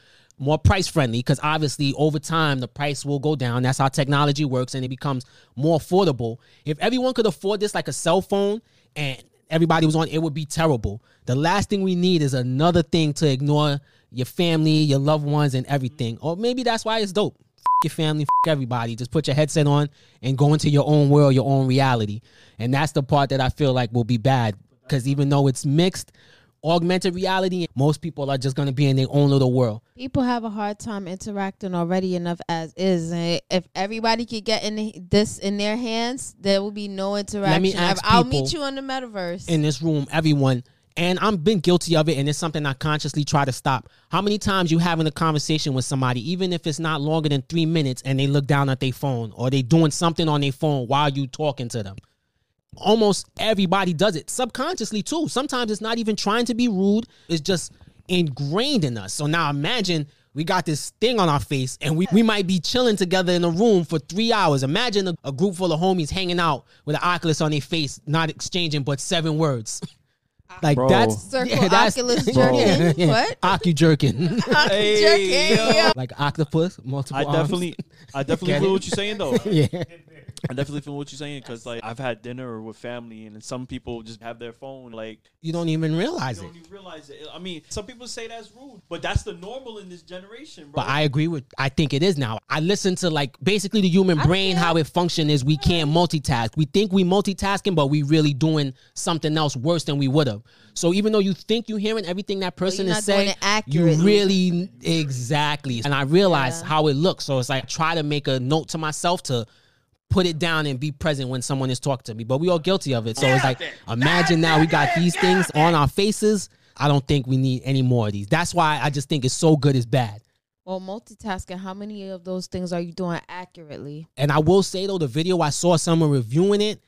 more price-friendly, because obviously over time the price will go down. That's how technology works, and it becomes more affordable. If everyone could afford this like a cell phone and everybody was on, it would be terrible. The last thing we need is another thing to ignore your family, your loved ones, and everything. Or maybe that's why it's dope. F*** your family, f*** everybody. Just put your headset on and go into your own world, your own reality. And that's the part that I feel like will be bad, because even though it's mixed, augmented reality, most people are just going to be in their own little world. People have a hard time interacting already enough as is. And if everybody could get this in their hands, there will be no interaction. Let me ask I'll meet you in the metaverse. In this room, everyone, and I've been guilty of it, and it's something I consciously try to stop. How many times you having a conversation with somebody, even if it's not longer than 3 minutes, and they look down at their phone or they doing something on their phone while you talking to them? almost everybody does it subconsciously too. Sometimes it's not even trying to be rude. It's just ingrained in us. So now imagine we got this thing on our face and we might be chilling together in a room for 3 hours. Imagine a group full of homies hanging out with an Oculus on their face, not exchanging but 7 words. Like bro. that's Oculus jerkin. Yeah. What? Ocu-jerkin. Hey, like octopus, multiple arms. I definitely feel what you're saying though. Yeah. I definitely feel what you're saying because like I've had dinner with family and some people just have their phone like you don't even realize it. You don't even realize it. I mean, some people say that's rude, but that's the normal in this generation, bro. But I agree with. I think it is now. I listen to like basically the human brain, how it functions is we can't multitask. We think we multitasking, but we really doing something else worse than we would have. So even though you think you're hearing everything that person is saying, you really exactly. And I realize how it looks. So it's like try to make a note to myself to put it down and be present when someone is talking to me. But we all guilty of it. So it's like, imagine now we got these things on our faces. I don't think we need any more of these. That's why I just think it's so good it's bad. Well, multitasking, how many of those things are you doing accurately? And I will say, though, the video I saw someone reviewing it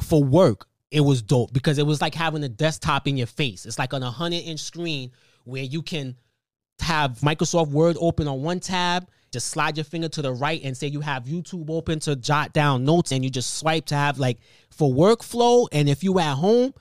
for work, it was dope because it was like having a desktop in your face. It's like on a 100-inch screen where you can have Microsoft Word open on one tab, just slide your finger to the right and say you have YouTube open to jot down notes and you just swipe to have like for workflow. And if you at home,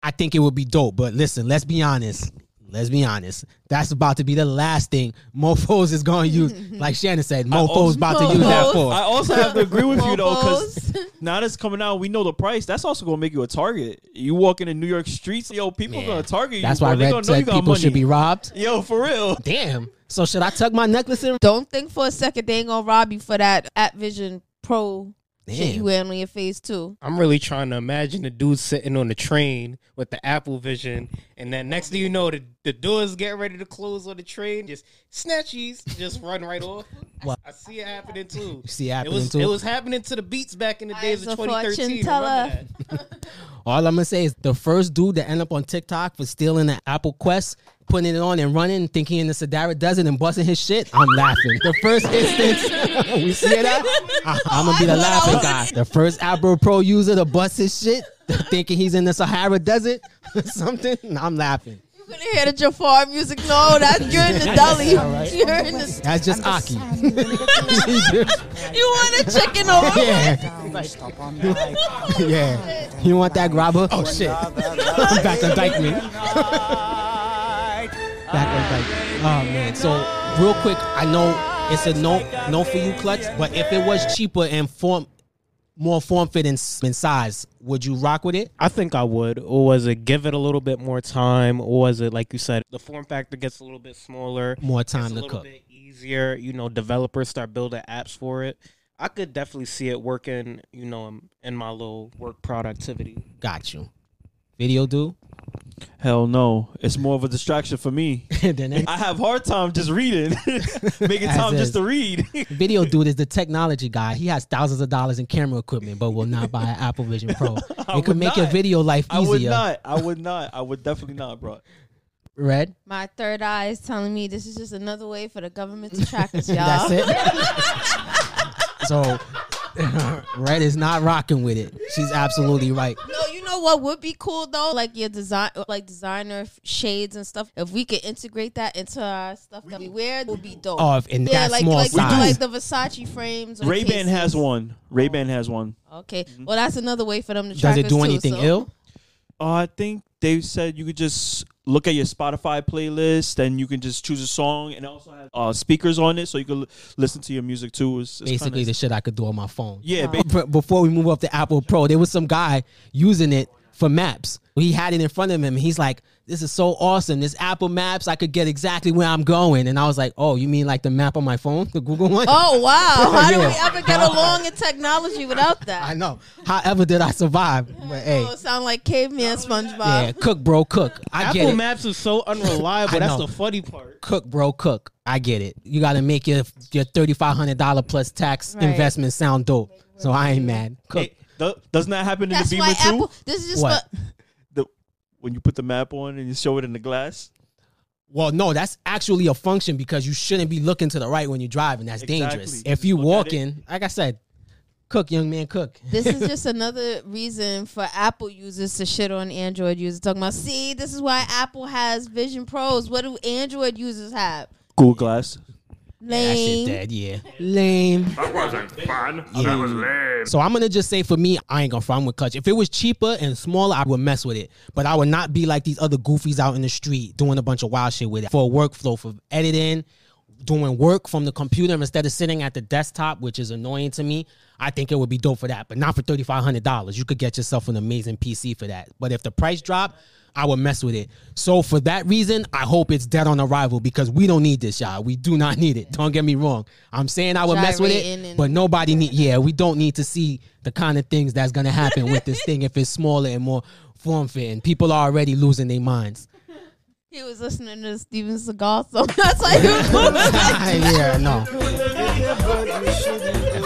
I think it would be dope. But listen, let's be honest. That's about to be the last thing mofos is going to use. Like Shannon said, mofos about to use that for. I also have to agree with you, though, because now that's coming out. We know the price. That's also going to make you a target. You walking in New York streets, yo, people going to target you. That's why Red said people should be robbed. Yo, for real. Damn. So should I tuck my necklace in? Don't think for a second they ain't going to rob you for that Apple Vision Pro. Shit you wearing on your face too. I'm really trying to imagine the dude sitting on the train with the Apple Vision, and then next thing you know, the doors get ready to close on the train. Just snatchies, just run right off. Well, I see it happening too. You see it happening too. It was happening to the Beats back in the days of 2013. All I'm gonna say is the first dude to end up on TikTok for stealing the Apple Quest, putting it on and running, thinking in the Sahara Desert and busting his shit, I'm laughing. The first instance, we see that, I'm going to be the laughing guy. The first Apple Pro user to bust his shit, thinking he's in the Sahara Desert or something, I'm laughing. You're going to hear the Jafar music. No, you're in the deli. Right. You're in the... That's just Aki. You want a chicken over here? Yeah. You want that grabber? Oh, shit. Back to Dykeman. Oh man, so real quick, I know it's a no for you clutch, but if it was cheaper and more form fit in size, would you rock with it? I think I would. Or was it give it a little bit more time? Or was it like you said, the form factor gets a little bit smaller, more time to cook, a little bit easier? You know, developers start building apps for it. I could definitely see it working. You know, in my little work productivity. Got you. Video dude? Hell no. It's more of a distraction for me. I have hard time just reading. Making time just to read. Video dude is the technology guy. He has thousands of dollars in camera equipment, but will not buy an Apple Vision Pro. It could make your video life easier. I would not. I would definitely not, bro. Red? My third eye is telling me this is just another way for the government to track us, y'all. That's it? So... Red is not rocking with it. She's absolutely right. No, you know what would be cool though? Like your design, like designer shades and stuff. If we could integrate that into our stuff that we wear, it would be dope. Oh, and yeah, that like, small like, size. Like the Versace frames. Ray-Ban has one. Okay, well that's another way for them to track us. Does it do anything ill? I think they said you could just look at your Spotify playlist and you can just choose a song, and it also has speakers on it so you can listen to your music too. It's basically the shit I could do on my phone. Yeah. Before we move up to Apple Pro, there was some guy using it for maps. He had it in front of him and he's like, this is so awesome. This Apple Maps, I could get exactly where I'm going. And I was like, oh, you mean like the map on my phone? The Google one? Oh, wow. How did we ever get along in technology without that? I know. However did I survive? But, hey. Oh, sound like caveman SpongeBob. Yeah, cook, bro, cook. Apple Maps is so unreliable. That's the funny part. Cook, bro, cook. I get it. You got to make your $3,500 plus tax investment sound dope. So I ain't mad. Cook. Hey, doesn't that happen in the Beamer too? This is just what? When you put the map on and you show it in the glass? Well, no, that's actually a function because you shouldn't be looking to the right when you're driving. That's dangerous. If you walking, like I said, Cook, young man, cook. This is just another reason for Apple users to shit on Android users. Talking about, see, this is why Apple has Vision Pros. What do Android users have? Google Glass. Lame. Yeah, that shit dead, yeah. Lame. That wasn't fun. Yeah. That was lame. So I'm going to just say, for me, I ain't going to find with Clutch. If it was cheaper and smaller, I would mess with it. But I would not be like these other goofies out in the street doing a bunch of wild shit with it. For a workflow, for editing, doing work from the computer instead of sitting at the desktop, which is annoying to me. I think it would be dope for that, but not for $3,500. You could get yourself an amazing PC for that. But if the price drop, I would mess with it. So for that reason, I hope it's dead on arrival, because we don't need this, y'all. We do not need it. Don't get me wrong. I'm saying I would mess with it, but nobody need. Yeah, we don't need to see the kind of things that's going to happen with this thing if it's smaller and more form-fitting. People are already losing their minds. He was listening to Steven Seagal, so that's why he was like, yeah, no.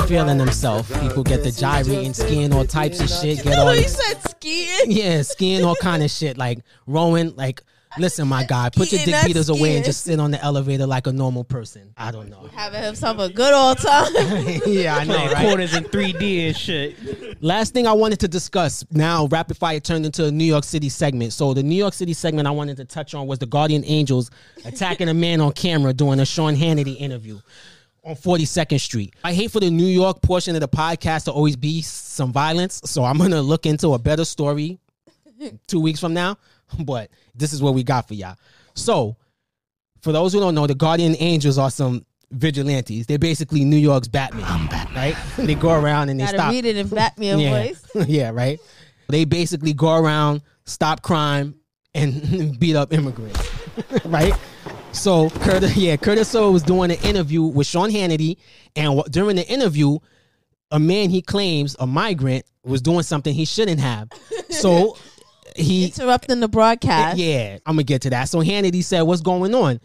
Feeling himself. People get the gyrating, skiing, all types of shit. Get all, he said skiing. Yeah, skiing, all kind of shit. Like, rowing, like, listen, my guy, put your dick beaters away and just sit on the elevator like a normal person. I don't know. Having himself a good old time. Yeah, I know, right? Quarters in 3D and shit. Last thing I wanted to discuss. Now, Rapid Fire turned into a New York City segment. So the New York City segment I wanted to touch on was the Guardian Angels attacking a man on camera during a Sean Hannity interview on 42nd Street. I hate for the New York portion of the podcast to always be some violence, so I'm going to look into a better story 2 weeks from now. But this is what we got for y'all. So, for those who don't know, the Guardian Angels are some vigilantes. They're basically New York's Batman. I'm Batman. Right? They go around and they stop. Gotta read it in Batman voice. Yeah, right? They basically go around, stop crime, and beat up immigrants. Right? So, Curtis O was doing an interview with Sean Hannity. And during the interview, a man he claims, a migrant, was doing something he shouldn't have. So... He interrupting the broadcast. Yeah, I'm gonna get to that. So Hannity said, "What's going on?"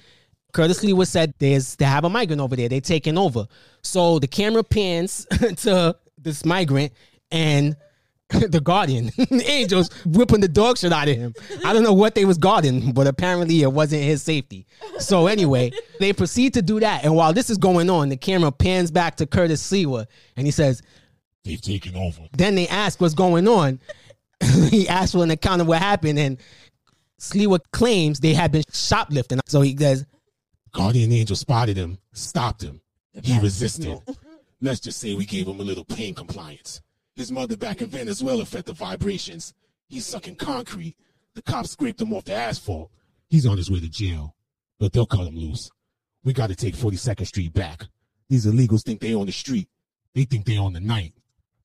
Curtis Lee was said, they have a migrant over there. They taking over." So the camera pans to this migrant and the Guardian Angels whipping the dog shit out of him. I don't know what they was guarding, but apparently it wasn't his safety. So anyway, they proceed to do that. And while this is going on, the camera pans back to Curtis Sliwa, and he says, "They've taken over." Then they ask, "What's going on?" He asked for an account of what happened, and Sliwa claims they had been shoplifting. So he says, Guardian Angel spotted him, stopped him. He resisted. Let's just say we gave him a little pain compliance. His mother back in Venezuela felt the vibrations. He's sucking concrete. The cops scraped him off the asphalt. He's on his way to jail, but they'll cut him loose. We got to take 42nd Street back. These illegals think they on the street. They think they on the night.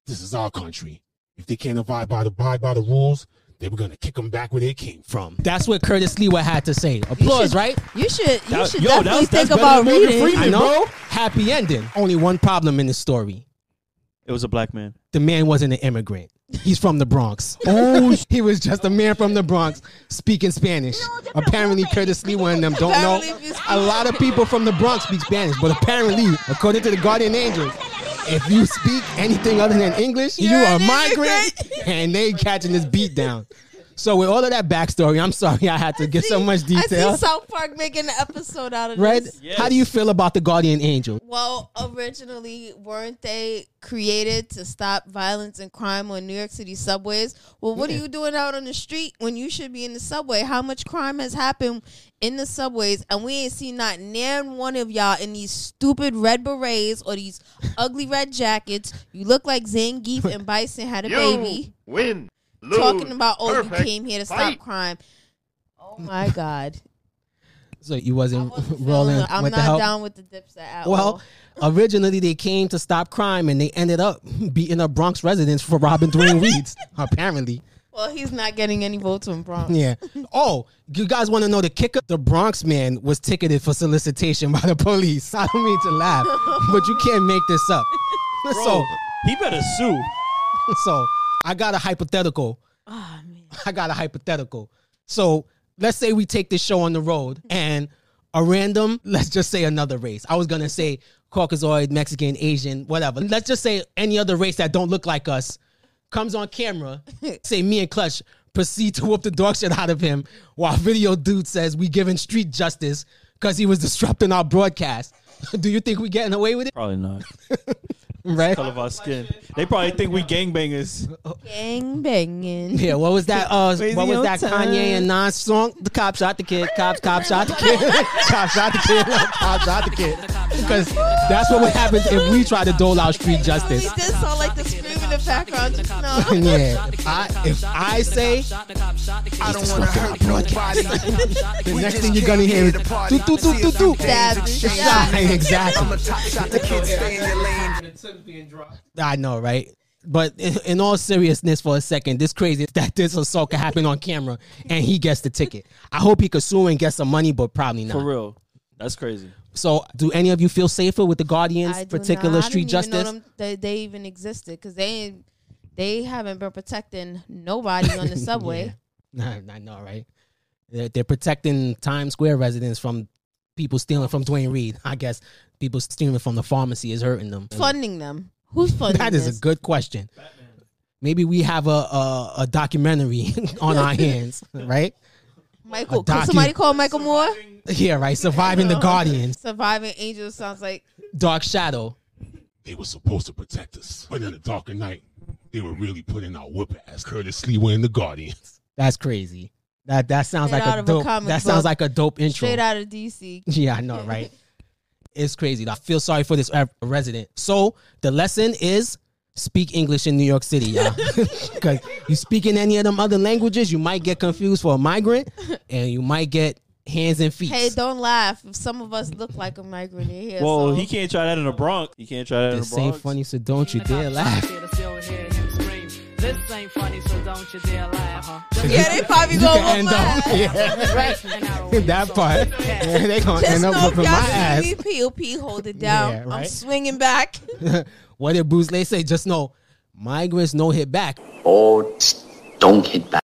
This is our country. If they can't abide by the rules, they were going to kick them back where they came from. That's what Curtis Sliwa had to say. Applause, right? You should definitely think about reading. Freeman, I know. Bro. Happy ending. Only one problem in the story. It was a black man. The man wasn't an immigrant. He's from the Bronx. Oh, he was just a man from the Bronx speaking Spanish. Apparently, Curtis Sliwa and them don't know. A lot of people from the Bronx speak Spanish, but apparently, according to the Guardian Angels, if you speak anything other than English, you are a migrant, and they catching this beat down. So with all of that backstory, I'm sorry I had to get so much detail. I see South Park making an episode out of this. Yes. How do you feel about the Guardian Angel? Well, originally, weren't they created to stop violence and crime on New York City subways? Well, what are you doing out on the street when you should be in the subway? How much crime has happened in the subways, and we ain't seen not nan one of y'all in these stupid red berets or these ugly red jackets. You look like Zangief and Bison had a baby. Win. Lose. Talking about, you came here to stop crime. Oh, my God. So you wasn't rolling with I'm not down with the dips at all. Well, originally they came to stop crime, and they ended up beating up Bronx residents for robbing Dwayne Reeds, apparently. Well, he's not getting any votes from Bronx. Yeah. Oh, you guys want to know the kicker? The Bronx man was ticketed for solicitation by the police. I don't mean to laugh, but you can't make this up. Bro, so he better sue. So... I got a hypothetical. Oh, man. So let's say we take this show on the road and a random, let's just say another race. I was going to say Caucasoid, Mexican, Asian, whatever. Let's just say any other race that don't look like us comes on camera, say me and Clutch proceed to whoop the dog shit out of him while video dude says we giving street justice because he was disrupting our broadcast. Do you think we getting away with it? Probably not. right? The color of our skin. They probably think we gangbangers. Gangbanging. Yeah, what was that? What was that Kanye and Nas song? The cop shot the kid. Cops shot the kid. Cops shot the kid. Cops shot the kid. Because that's what would happen if we try to dole out street justice. He did sound like the scream in the background. No. Yeah. If I say I don't want to hurt nobody, the next thing you're gonna hear is do do do do do. Exactly. I'm a top shot. The kids stay in your lane. I know, right? But in all seriousness, for a second, this crazy that this assault could happen on camera and he gets the ticket. I hope he could sue and get some money, but probably not. For real, that's crazy. So, do any of you feel safer with the Guardians, particular street justice? I didn't even know they even existed because they haven't been protecting nobody on the subway. Yeah. I know, right? They're protecting Times Square residents from people stealing from Dwayne Reed. I guess people stealing from the pharmacy is hurting them. Funding them. Who's funding that is this? A good question. Batman. Maybe we have a documentary on our hands, right? Michael, can somebody call Michael Moore? Yeah, right. Surviving the Guardians. Surviving Angels sounds like Dark Shadow. They were supposed to protect us, but in the dark of night, they were really putting our whoop ass courteously wearing the Guardians. That's crazy. That sounds straight like a dope. That sounds like a dope intro. Straight out of DC. Yeah, I know, right? It's crazy. I feel sorry for this resident. So the lesson is speak English in New York City, y'all. Because you speak in any of them other languages, you might get confused for a migrant, and you might get hands and feet. Hey, don't laugh. Some of us look like a migrant in here. Well, so. He can't try that in the Bronx. He can't try that in the Bronx. This ain't funny, so don't you dare laugh. This ain't funny, so don't you dare laugh. Yeah, they probably gonna end up. Yeah. Right. That part. Yeah, they gonna end up whooping my ass. POP hold it down. Yeah, right? I'm swinging back. What did Bruce Lee say? Just know, migrants no hit back. Oh, don't hit back.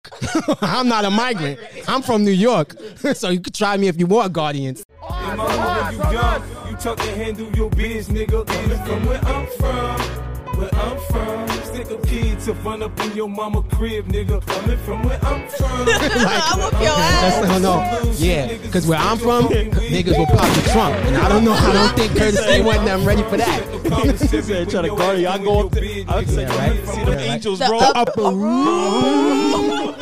I'm not a migrant. I'm from New York, so you could try me if you want, Guardians. Hey, mama, if you dumb, you tuck your hand, do your biz, nigga. And from where I'm from. Where I'm from, stick up kids to run up in your mama crib, nigga. Coming from where I'm from, like, I'm up your ass. I don't know. Yeah, because where I'm from, niggas will pop the trunk, and I don't think Curtis A wasn't ready for that. He said, "Try to guard you. I go up to, I said, right, see the angels roll up a room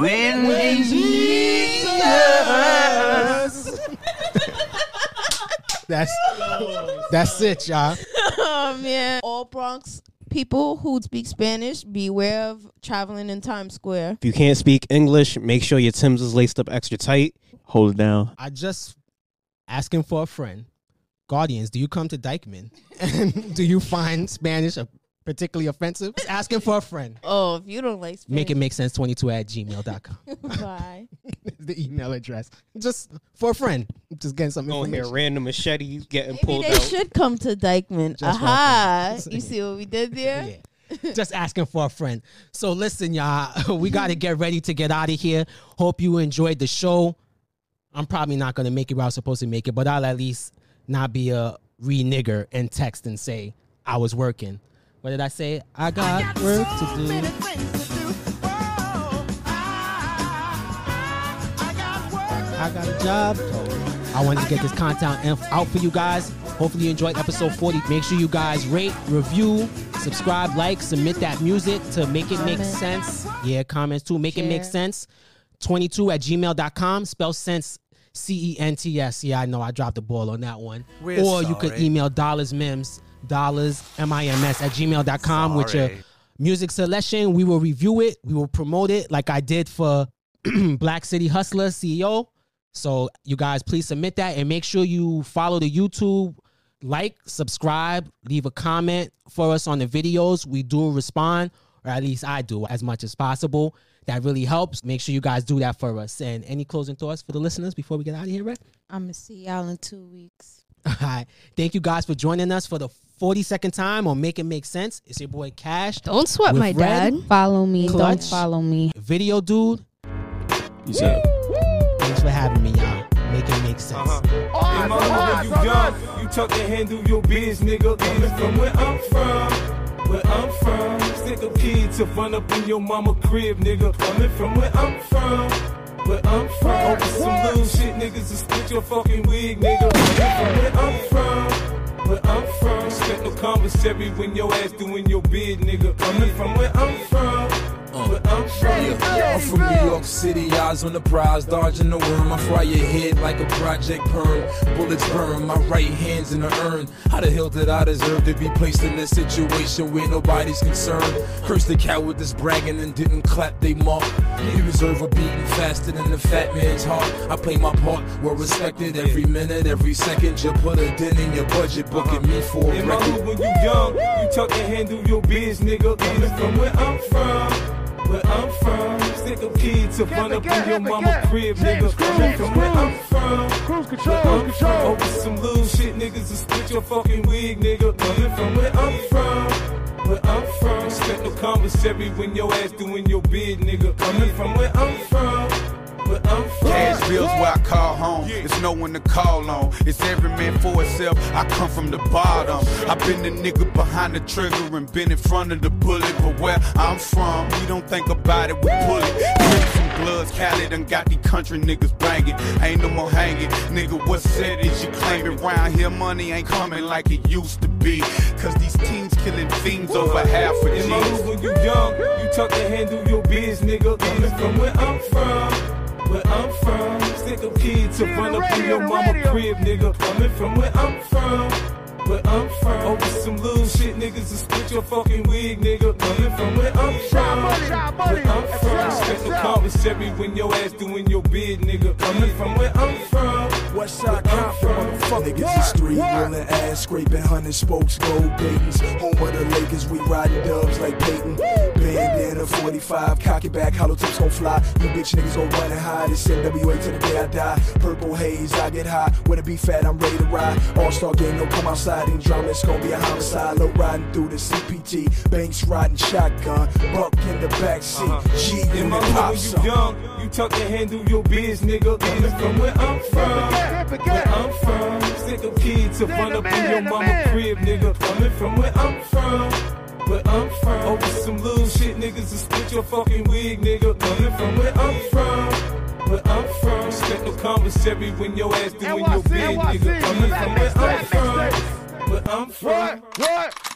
when they meet us." That's it, y'all. Oh, man. All Bronx people who speak Spanish, beware of traveling in Times Square. If you can't speak English, make sure your Timbs is laced up extra tight. Hold it down. I just asking for a friend. Guardians, do you come to Dykeman? And do you find Spanish particularly offensive? Just asking for a friend. Oh, if you don't like Spanish. Make it make sense 22@gmail.com. Bye. The email address. Just for a friend. Just getting something. Going here, random machetes getting maybe pulled they out. They should come to Dykeman. Just aha. You see what we did there? Yeah. Just asking for a friend. So listen, y'all. We got to get ready to get out of here. Hope you enjoyed the show. I'm probably not going to make it where I was supposed to make it, but I'll at least not be a re-nigger and text and say I was working. What did I say? I got work so to do. Many things to do. Whoa, I got a job. I wanted to get this content out for you guys. Hopefully you enjoyed episode 40. Make sure you guys rate, review, subscribe, like, submit that music to Make It Make Sense. Yeah, comments too. Make It Make Sense. 22@gmail.com. Spell sense. CENTS. Yeah, I know. I dropped the ball on that one. We're or sorry. You could email $mims@gmail.com with your music selection. We will review it. We will promote it like I did for Black City Hustla CEO. So you guys please submit that and make sure you follow the YouTube, like, subscribe, leave a comment for us on the videos. We do respond, or at least I do as much as possible. That really helps. Make sure you guys do that for us. And any closing thoughts for the listeners before we get out of here, Red? I'm going to see y'all in 2 weeks. All right. Thank you guys for joining us for the 42nd time on Make It Make Sense. It's your boy Cash. Don't sweat my dad. Follow me. Clutch. Don't follow me. Video dude. Peace out. Thanks for having me, y'all. Make It Make Sense. Hey, mama, if you dumb, you tuck your hand, do your biz, nigga. And from where I'm from. Where I'm from, stick up kids to run up in your mama crib, nigga. Coming from where I'm from, over some little shit, niggas, just split your fucking wig, nigga. Coming from where I'm from, where I'm from. Expect no commissary when your ass doing your bid, nigga. Coming from where I'm from. I'm from New York City, eyes on the prize, dodging the worm. I fry your head like a project perm. Bullets burn, my right hand's in the urn. How the hell did I deserve to be placed in a situation where nobody's concerned? Curse the coward that's bragging and didn't clap they mark. You deserve a beating faster than the fat man's heart. I play my part, well respected every minute, every second. You put a dent in your budget, booking me for a record. When you young, you tuck and handle your biz, nigga. Coming from where I'm from. Where I'm from, stick a key to run up in your mama crib, nigga. Coming from where I'm from, cruise control, over some little shit, niggas will split your fucking wig, nigga. Coming from where I'm from, expect no commissary when your ass doing your bid, nigga. Coming from where I'm from. Cashville's where I call home. It's no one to call on. It's every man for itself. I come from the bottom. I've been the nigga behind the trigger and been in front of the bullet. But where I'm from, we don't think about it. We pull it. Crips and Bloods, Cali done got these country niggas banging. Ain't no more hanging, nigga. What said is you claiming? Round here, money ain't coming like it used to be. Cause these teams killing fiends over half a G. In my hood when you young, you tuck and handle your biz, nigga. Coming from where I'm from. Where I'm from, stick a key to run up in your mama crib, nigga. Coming from where I'm from, over some little shit, niggas will split your fucking wig, nigga. Coming from where I'm from, expect no commissary when your ass doing your bid, nigga. Coming from where I'm from, Westside Compton, niggas is street rolling ass, scraping 100 spokes, gold Dayton's. Home of the Lakers, we riding dubs like Peyton. Bandana 45, cocky back, hollow tips gon' fly. You bitch niggas gon' run and hide. It's NWA till the day I die. Purple haze, I get high. When it be fat, I'm ready to ride. All-star game, don't come outside and drama. It's gon' be a homicide. Low riding through the CPT. Banks riding shotgun. Buck in the backseat. G in my pop song. When you young, you tuck and handle your biz, nigga. Coming from where I'm from. Where I'm from. Stick a key to run up in your mama crib, nigga. Coming from where I'm from. Where I'm from, over some little shit, niggas will split your fucking wig, nigga. Coming from where I'm from, expect no commissary when your ass doing your bid, nigga. Coming from where I'm from,